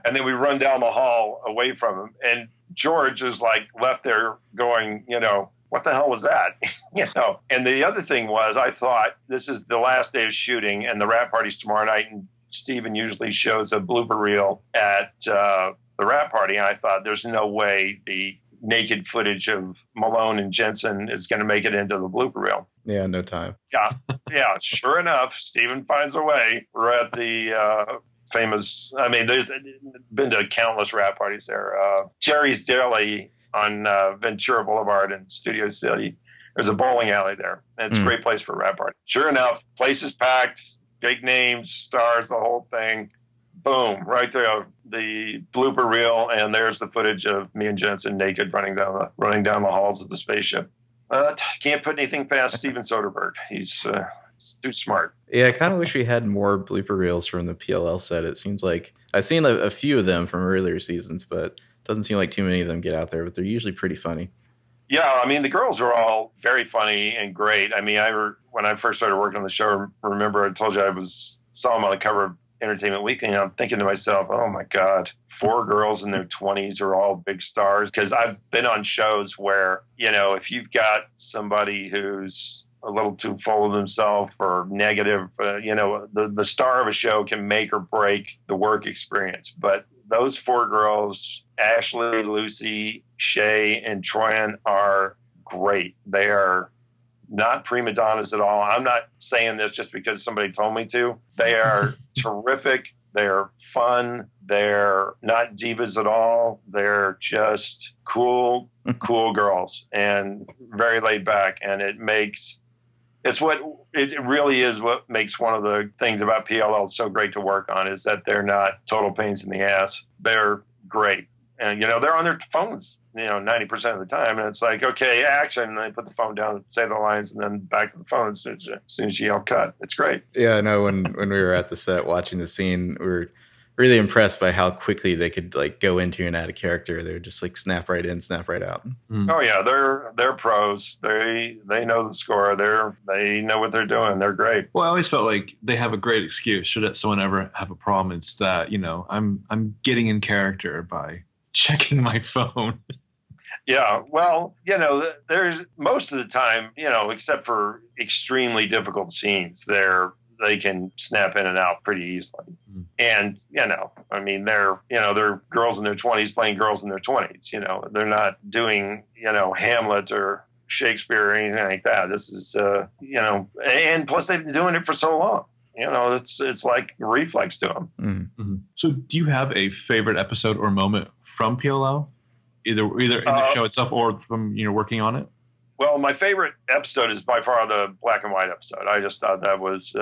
And then we run down the hall away from him. And George is like left there going, what the hell was that? And the other thing was, I thought this is the last day of shooting and the wrap party's tomorrow night. And Steven usually shows a blooper reel at the wrap party. And I thought there's no way the naked footage of Malone and Jensen is going to make it into the blooper reel. Yeah, no time. Yeah, yeah. Sure enough, Stephen finds a way. We're at the famous. I mean, there's been to countless rap parties there. Jerry's Deli on Ventura Boulevard in Studio City. There's a bowling alley there. And it's a great place for a rap party. Sure enough, place is packed. Big names, stars, the whole thing. Boom, right there, the blooper reel, and there's the footage of me and Jensen naked running down the halls of the spaceship. Can't put anything past Steven Soderbergh. He's too smart. Yeah, I kind of wish we had more blooper reels from the PLL set. It seems like I've seen a few of them from earlier seasons, but it doesn't seem like too many of them get out there, but they're usually pretty funny. Yeah, I mean, the girls were all very funny and great. I mean, when I first started working on the show, remember I told you I saw them on the cover of Entertainment Weekly, and I'm thinking to myself, oh my God, four girls in their 20s are all big stars. Because I've been on shows where, you know, if you've got somebody who's a little too full of themselves or negative, you know, the star of a show can make or break the work experience. But those four girls, Ashley, Lucy, Shay, and Troyan, are great. They are not prima donnas at all. I'm not saying this just because somebody told me to. They are terrific. They're fun. They're not divas at all. They're just cool, cool girls and very laid back. And it really is what makes one of the things about PLL so great to work on, is that they're not total pains in the ass. They're great. And, you know, they're on their phones, you know, 90% of the time. And it's like, okay, action. And they put the phone down, say the lines, and then back to the phone as soon as you yell cut. It's great. Yeah, I know when we were at the set watching the scene, we were really impressed by how quickly they could, like, go into and out of character. They would just, like, snap right in, snap right out. Mm. Oh, yeah, they're pros. They know the score. They know what they're doing. They're great. Well, I always felt like they have a great excuse. Should someone ever have a problem, it's that, you know, I'm getting in character by checking my phone. Yeah, well, you know, there's most of the time, you know, except for extremely difficult scenes, they can snap in and out pretty easily. Mm. And, you know, I mean, they're girls in their 20s playing girls in their 20s. You know, they're not doing, you know, Hamlet or Shakespeare or anything like that. This is, you know, and plus they've been doing it for so long. You know, it's like a reflex to them. Mm-hmm. So do you have a favorite episode or moment from PLL? Either in the show itself or from, you know, working on it? Well, my favorite episode is by far the black and white episode. I just thought that was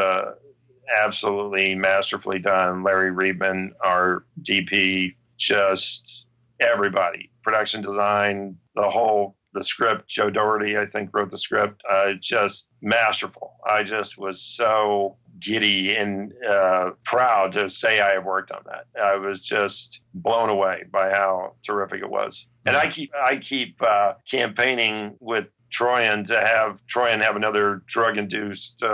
absolutely masterfully done. Larry Reedman, our DP, just everybody. Production design, the script. Joe Doherty, I think, wrote the script. Just masterful. I just was so giddy and proud to say I have worked on that. I was just blown away by how terrific it was. And I keep campaigning with Troyan to have Troyan have another drug-induced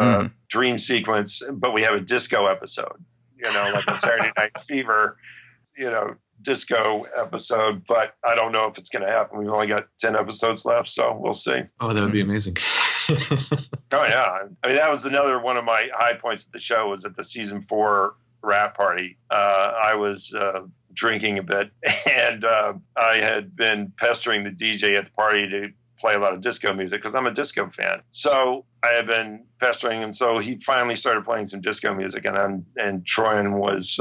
dream sequence, but we have a disco episode, you know, like a Saturday Night Fever, you know, disco episode, but I don't know if it's going to happen. We've only got 10 episodes left, so we'll see. Oh, that would be amazing. Oh, yeah. I mean, that was another one of my high points of the show, was at the season 4 rap party. I was drinking a bit, and I had been pestering the DJ at the party to play a lot of disco music because I'm a disco fan. So I had been pestering him. So he finally started playing some disco music, and Troyan was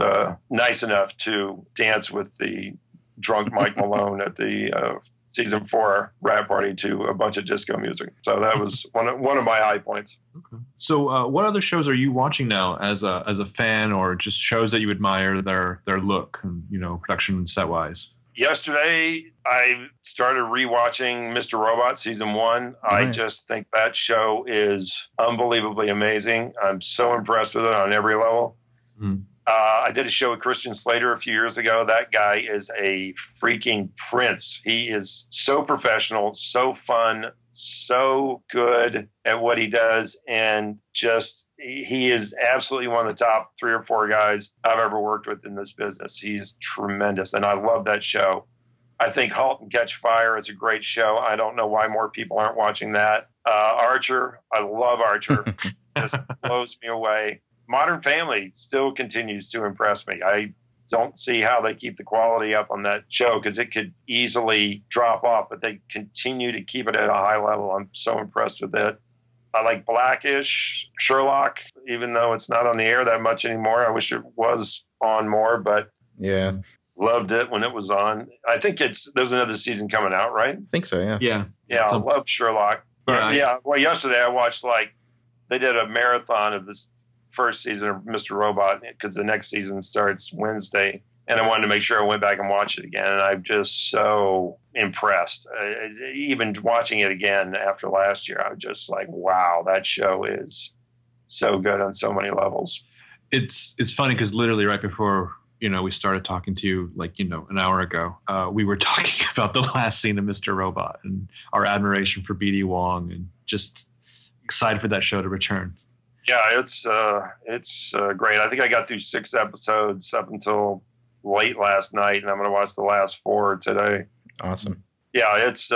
nice enough to dance with the drunk Mike Malone at the season 4 rap party to a bunch of disco music. So that was one of my high points. Okay. So what other shows are you watching now as a fan, or just shows that you admire their look and, you know, production set wise? Yesterday, I started rewatching Mr. Robot season 1. Right. I just think that show is unbelievably amazing. I'm so impressed with it on every level. Mm. I did a show with Christian Slater a few years ago. That guy is a freaking prince. He is so professional, so fun, so good at what he does. And just, he is absolutely one of the top 3 or 4 guys I've ever worked with in this business. He's tremendous. And I love that show. I think Halt and Catch Fire is a great show. I don't know why more people aren't watching that. Archer, I love Archer. Just blows me away. Modern Family still continues to impress me. I don't see how they keep the quality up on that show, because it could easily drop off, but they continue to keep it at a high level. I'm so impressed with it. I like Blackish, Sherlock, even though it's not on the air that much anymore. I wish it was on more, but yeah, loved it when it was on. I think there's another season coming out, right? I think so, yeah. Yeah, yeah, I love Sherlock. Right. Yeah, well, yesterday I watched, they did a marathon of this first season of Mr. Robot, because the next season starts Wednesday, and I wanted to make sure I went back and watched it again, and I'm just so impressed. Even watching it again after last year, I was just like, wow, that show is so good on so many levels. It's funny, because literally right before we started talking to you an hour ago, we were talking about the last scene of Mr. Robot and our admiration for BD Wong, and just excited for that show to return. Yeah, it's great. I think I got through 6 episodes up until late last night, and I'm going to watch the last 4 today. Awesome. Yeah, it's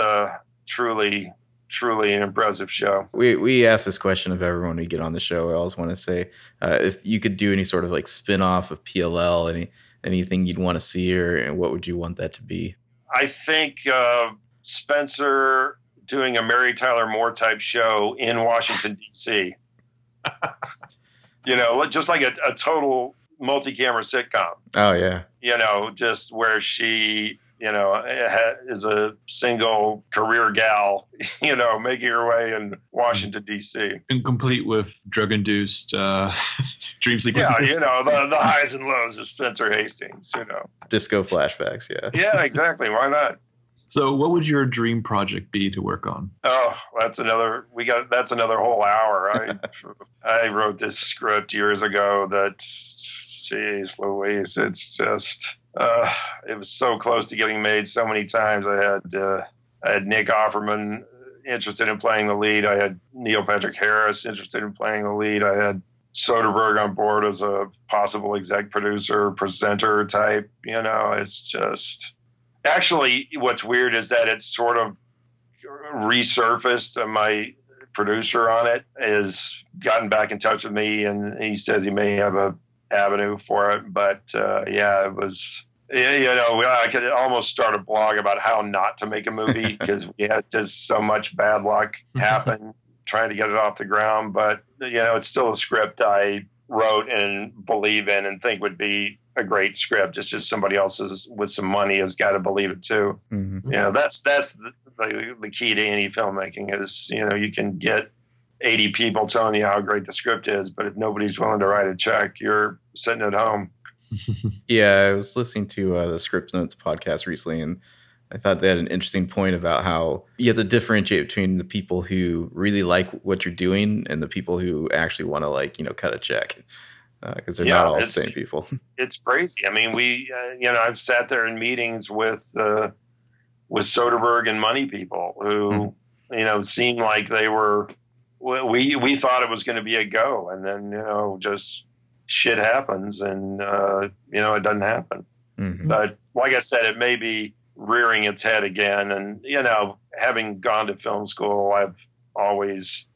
truly, truly an impressive show. We ask this question of everyone we get on the show. I always want to say, if you could do any sort of spin-off of PLL, anything you'd want to see, and what would you want that to be? I think Spencer doing a Mary Tyler Moore type show in Washington, D.C., just like a total multi-camera sitcom. Oh, yeah. Just where she, is a single career gal, making her way in Washington, D.C. And complete with drug-induced dream sequences. Yeah, the highs and lows of Spencer Hastings, Disco flashbacks, yeah. Yeah, exactly. Why not? So what would your dream project be to work on? Oh, that's another whole hour. I wrote this script years ago that, geez Louise, it's just, it was so close to getting made so many times. I had Nick Offerman interested in playing the lead. I had Neil Patrick Harris interested in playing the lead. I had Soderbergh on board as a possible exec producer, presenter type. It's just... Actually, what's weird is that it's sort of resurfaced, and my producer on it has gotten back in touch with me, and he says he may have an avenue for it. But it was, I could almost start a blog about how not to make a movie, because we had just so much bad luck happen trying to get it off the ground. But, it's still a script I wrote and believe in and think would be a great script. It's just somebody else's with some money has got to believe it too. Mm-hmm. That's the key to any filmmaking is, you can get 80 people telling you how great the script is, but if nobody's willing to write a check, you're sitting at home. Yeah. I was listening to the Script Notes podcast recently, and I thought they had an interesting point about how you have to differentiate between the people who really like what you're doing and the people who actually want to cut a check. Because they're not all the same people. It's crazy. I mean, we, I've sat there in meetings with Soderbergh and money people who, seemed like they were. We thought it was going to be a go, and then just shit happens, and it doesn't happen. Mm-hmm. But like I said, it may be rearing its head again, and having gone to film school, I've always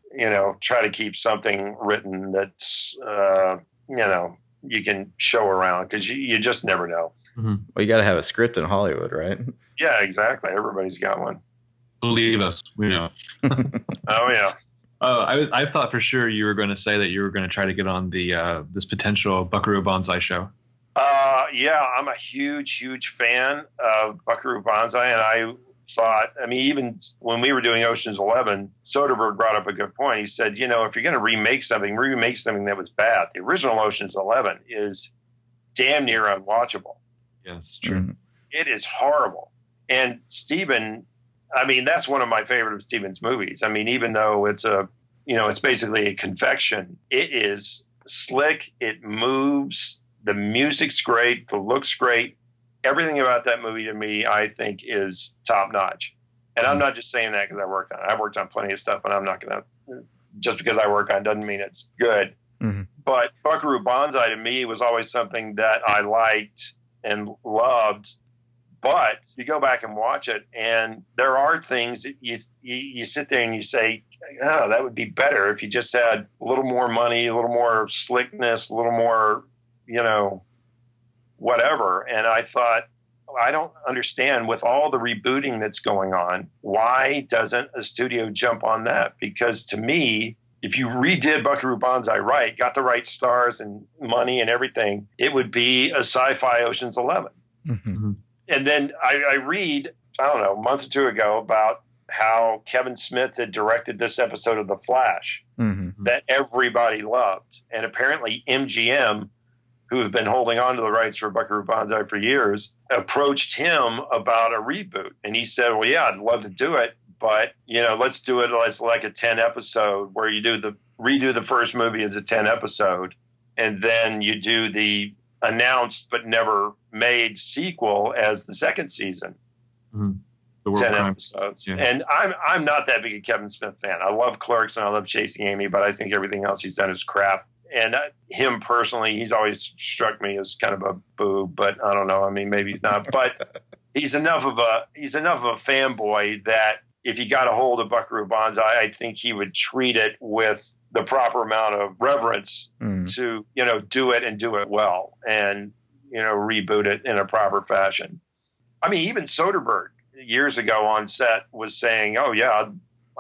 try to keep something written that's. You can show around, because you just never know. Mm-hmm. Well, you got to have a script in Hollywood, right? Yeah, exactly. Everybody's got one. Believe us, we know. Oh yeah. I thought for sure you were going to say that you were going to try to get on the this potential Buckaroo Banzai show. I'm a huge fan of Buckaroo Banzai, and I thought, even when we were doing Ocean's 11, Soderbergh brought up a good point. He said, if you're going to remake something that was bad. The original Ocean's 11 is damn near unwatchable. Yes, true. Mm-hmm. It is horrible. And Steven, that's one of my favorite of Steven's movies. Even though it's it's basically a confection, it is slick. It moves. The music's great. The look's great. Everything about that movie to me, I think, is top notch. And I'm not just saying that because I worked on it. I've worked on plenty of stuff, and I'm not going to, just because I work on it doesn't mean it's good. Mm-hmm. But Buckaroo Banzai to me was always something that I liked and loved. But you go back and watch it, and there are things that you sit there and you say, oh, that would be better if you just had a little more money, a little more slickness, a little more, whatever. And I thought, I don't understand, with all the rebooting that's going on, why doesn't a studio jump on that? Because to me, if you redid Buckaroo Banzai right, got the right stars and money and everything, it would be a sci-fi Ocean's 11. Mm-hmm. And then I read, I don't know, a month or two ago about how Kevin Smith had directed this episode of The Flash mm-hmm. that everybody loved. And apparently MGM, who have been holding on to the rights for Buckaroo Banzai for years, approached him about a reboot. And he said, well, yeah, I'd love to do it, but, you know, let's do it as like a 10-episode where you do redo the first movie as a 10-episode, and then you do the announced but never made sequel as the second season. Mm-hmm. 10 episodes. Yeah. And I'm not that big a Kevin Smith fan. I love Clerks and I love Chasing Amy, but I think everything else he's done is crap. And him personally, he's always struck me as kind of a boo, but I don't know. I mean, maybe he's not, but he's enough of a fanboy that if he got a hold of Buckaroo Banzai, I think he would treat it with the proper amount of reverence to, you know, do it and do it well and, you know, reboot it in a proper fashion. I mean, even Soderbergh years ago on set was saying, oh yeah,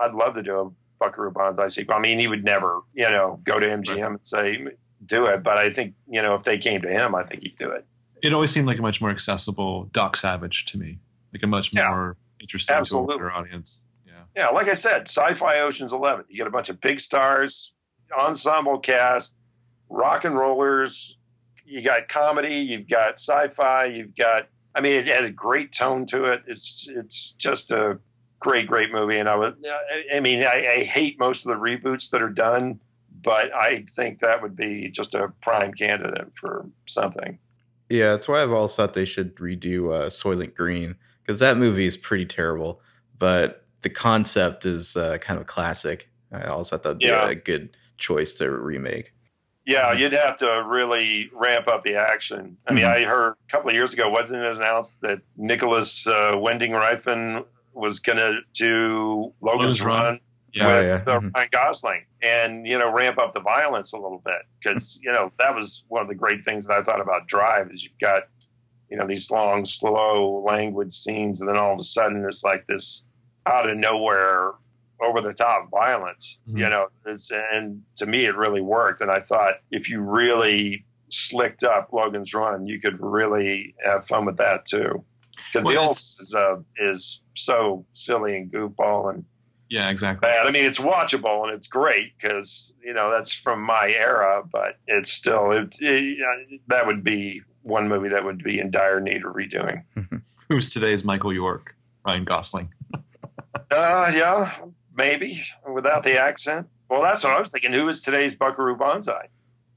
I'd love to do a Buckaroo Banzai sequel. I mean, he would never, you know, go to MGM and say, do it. But I think, you know, if they came to him, I think he'd do it. It always seemed like a much more accessible Doc Savage to me, like a much more interesting audience. Yeah. Yeah. Like I said, sci-fi Ocean's 11, you get a bunch of big stars, ensemble cast, rock and rollers. You got comedy, you've got sci-fi, you've got, I mean, it had a great tone to it. It's just a great movie. And I hate most of the reboots that are done, but I think that would be just a prime candidate for something. Yeah, that's why I've always thought they should redo Soylent Green, because that movie is pretty terrible, but the concept is kind of a classic. I always thought that would be a good choice to remake. Yeah, you'd have to really ramp up the action. I mean, I heard a couple of years ago, wasn't it announced that Nicholas Winding Refn was going to do Logan's Run with Ryan Gosling and, you know, ramp up the violence a little bit. Because, you know, that was one of the great things that I thought about Drive is you've got, you know, these long, slow, languid scenes. And then all of a sudden there's like this out of nowhere over-the-top violence, you know, and to me it really worked. And I thought if you really slicked up Logan's Run, you could really have fun with that too. Because the old is so silly and goofball and bad. I mean, it's watchable and it's great because, you know, that's from my era, but it's still, that would be one movie that would be in dire need of redoing. Who's today's Michael York? Ryan Gosling. Yeah, maybe without the accent. Well, that's what I was thinking. Who is today's Buckaroo Banzai?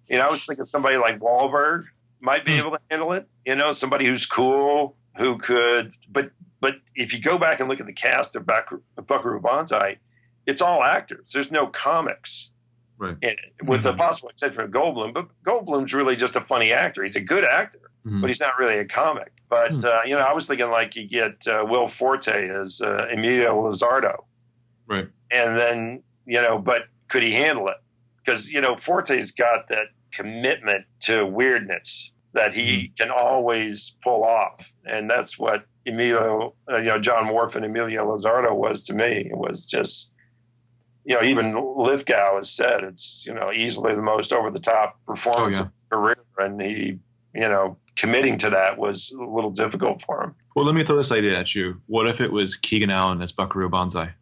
You know, I was thinking somebody like Wahlberg might be able to handle it. You know, somebody who's cool, who could. But if you go back and look at the cast of Buckaroo Banzai, it's all actors. There's no comics, with the possible exception of Goldblum. But Goldblum's really just a funny actor. He's a good actor, but he's not really a comic. But, you know, I was thinking like you get Will Forte as Emilio Lizardo. Right. And then, you know, but could he handle it? Because, you know, Forte's got that commitment to weirdness that he can always pull off. And that's what Emilio, you know, John Worf and Emilio Lizardo was to me. It was just, you know, even Lithgow has said it's, you know, easily the most over-the-top performance of his career. And he, you know, committing to that was a little difficult for him. Well, let me throw this idea at you. What if it was Keegan Allen as Buckaroo Banzai?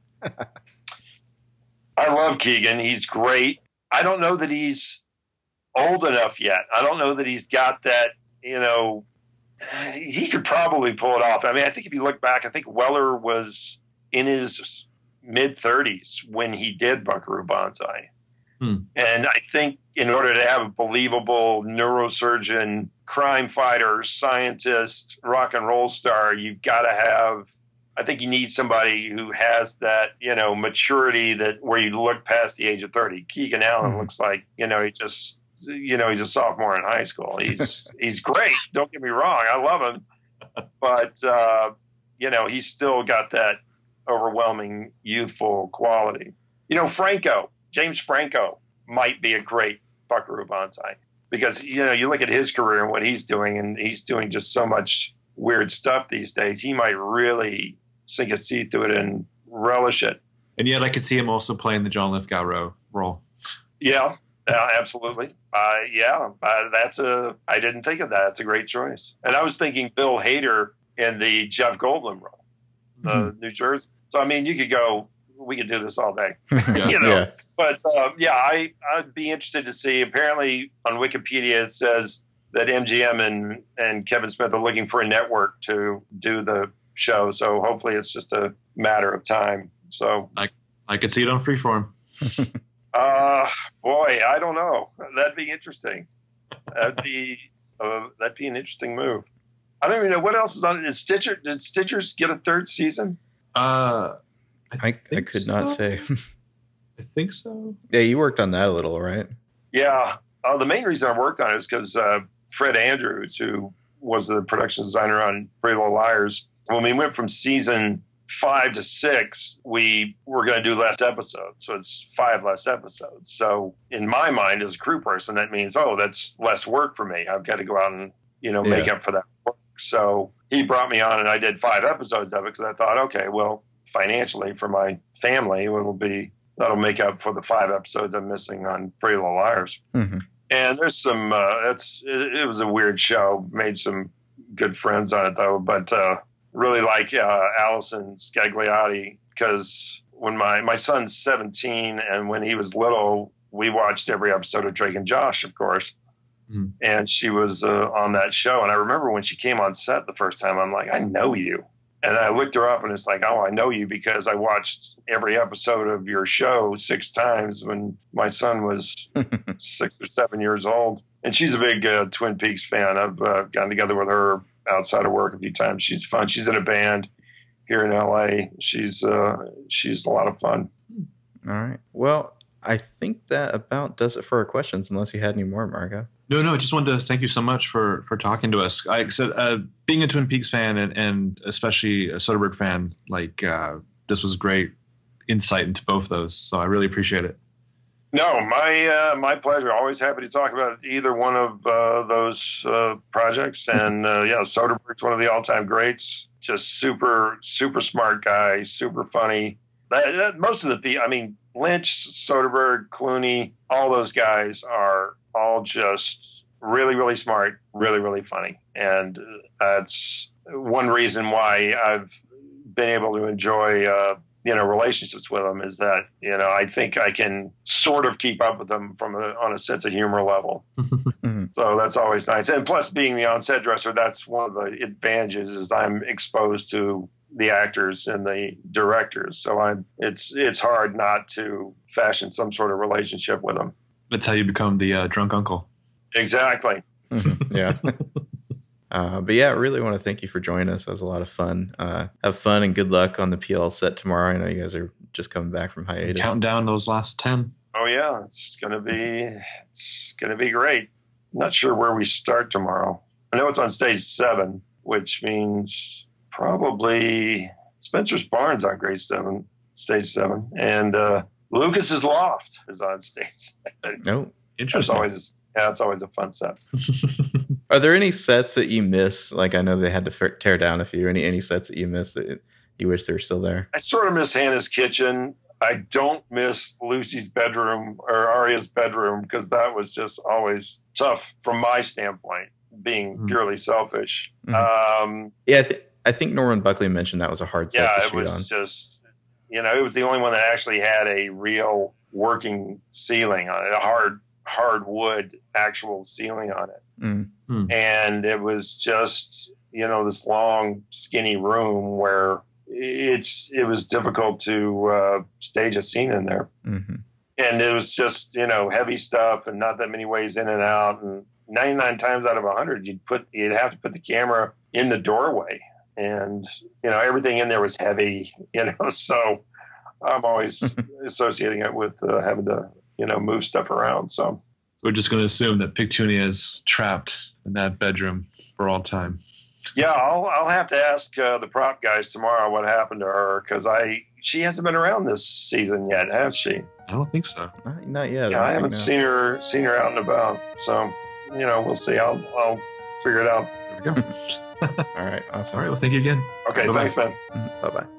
I love Keegan. He's great. I don't know that he's old enough yet. I don't know that he's got that, you know, he could probably pull it off. I mean, I think if you look back, I think Weller was in his mid-30s when he did Buckaroo Banzai. And I think in order to have a believable neurosurgeon, crime fighter, scientist, rock and roll star, you've got to have, I think you need somebody who has that, you know, maturity that where you look past the age of 30. Keegan Allen looks like, you know, he just, you know, he's a sophomore in high school. He's great. Don't get me wrong. I love him. But, you know, he's still got that overwhelming youthful quality. You know, James Franco might be a great Buckaroo Banzai. because, you know, you look at his career and what he's doing, and he's doing just so much weird stuff these days. He might really sink his teeth to it and relish it. And yet I could see him also playing the John Lithgow role. Yeah, absolutely. That's I didn't think of that. It's a great choice. And I was thinking Bill Hader in the Jeff Goldblum role, the New Jersey. So, I mean, you could go, we could do this all day, you know. Yeah. But, I'd be interested to see. Apparently on Wikipedia it says that MGM and Kevin Smith are looking for a network to do the show. So hopefully it's just a matter of time. So I could see it on Freeform. Boy, I don't know. That'd be interesting. That'd be an interesting move. I don't even know what else is on it. Did Stitchers get a third season? I could not say. I think so. Yeah, you worked on that a little, right? Yeah. The main reason I worked on it was because Fred Andrews, who was the production designer on Pretty Little Liars, when we went from season 5 to 6, we were going to do less episodes. So it's 5 less episodes. So in my mind as a crew person, that means, oh, that's less work for me. I've got to go out and, you know, make up for that work. So he brought me on and I did 5 episodes of it because I thought, okay, well, financially for my family, that'll make up for the 5 episodes I'm missing on Pretty Little Liars. Mm-hmm. And there's some, it was a weird show, made some good friends on it though, but, really like Allison Scagliotti, because when my son's 17 and when he was little, we watched every episode of Drake and Josh, of course. Mm. And she was on that show. And I remember when she came on set the first time, I'm like, I know you. And I looked her up and it's like, oh, I know you because I watched every episode of your show 6 times when my son was 6 or 7 years old. And she's a big Twin Peaks fan. I've gotten together with her outside of work a few times. She's fun. She's in a band here in LA. She's a lot of fun. All right. Well, I think that about does it for our questions, unless you had any more, Margo. No, I just wanted to thank you so much for talking to us. I said, being a Twin Peaks fan and especially a Soderbergh fan, like this was great insight into both those. So I really appreciate it. No, my pleasure. Always happy to talk about either one of those projects. And, Soderbergh's one of the all-time greats. Just super, super smart guy, super funny. Most of the people, I mean, Lynch, Soderbergh, Clooney, all those guys are all just really, really smart, really, really funny. And that's one reason why I've been able to enjoy relationships with them, is that, you know, I think I can sort of keep up with them on a sense of humor level. So that's always nice. And plus, being the on-set dresser, that's one of the advantages, is I'm exposed to the actors and the directors. So it's hard not to fashion some sort of relationship with them. That's how you become the drunk uncle. Exactly. Yeah. But yeah, I really want to thank you for joining us. That was a lot of fun. Have fun and good luck on the PL set tomorrow. I know you guys are just coming back from hiatus. Counting down those last 10. Oh yeah, it's gonna be great. I'm not sure where we start tomorrow. I know it's on stage 7, which means probably Spencer's Barn's on stage 7, and Lucas's Loft is on stage 7. No, interesting. That's always a fun set. Are there any sets that you miss? Like, I know they had to tear down a few. Any sets that you miss that you wish they were still there? I sort of miss Hannah's Kitchen. I don't miss Lucy's bedroom or Aria's bedroom, because that was just always tough from my standpoint, being purely selfish. I think Norman Buckley mentioned that was a hard set to shoot on. Yeah, it was just, you know, it was the only one that actually had a real working ceiling on it, a hardwood actual ceiling on it. And it was just, you know, this long skinny room where it was difficult to stage a scene in there. And it was just, you know, heavy stuff and not that many ways in and out, and 99 times out of 100 you'd have to put the camera in the doorway, and, you know, everything in there was heavy, you know, so I'm always associating it with having to, you know, move stuff around. So we're just going to assume that Pictunia is trapped in that bedroom for all time. Yeah, I'll have to ask the prop guys tomorrow what happened to her, because she hasn't been around this season yet, has she? I don't think so. Not yet. Yeah, I haven't seen her out and about. So you know, we'll see. I'll figure it out. There we go. All right. Awesome. All right. Well, thank you again. Okay. Bye-bye. Thanks, man. Bye-bye.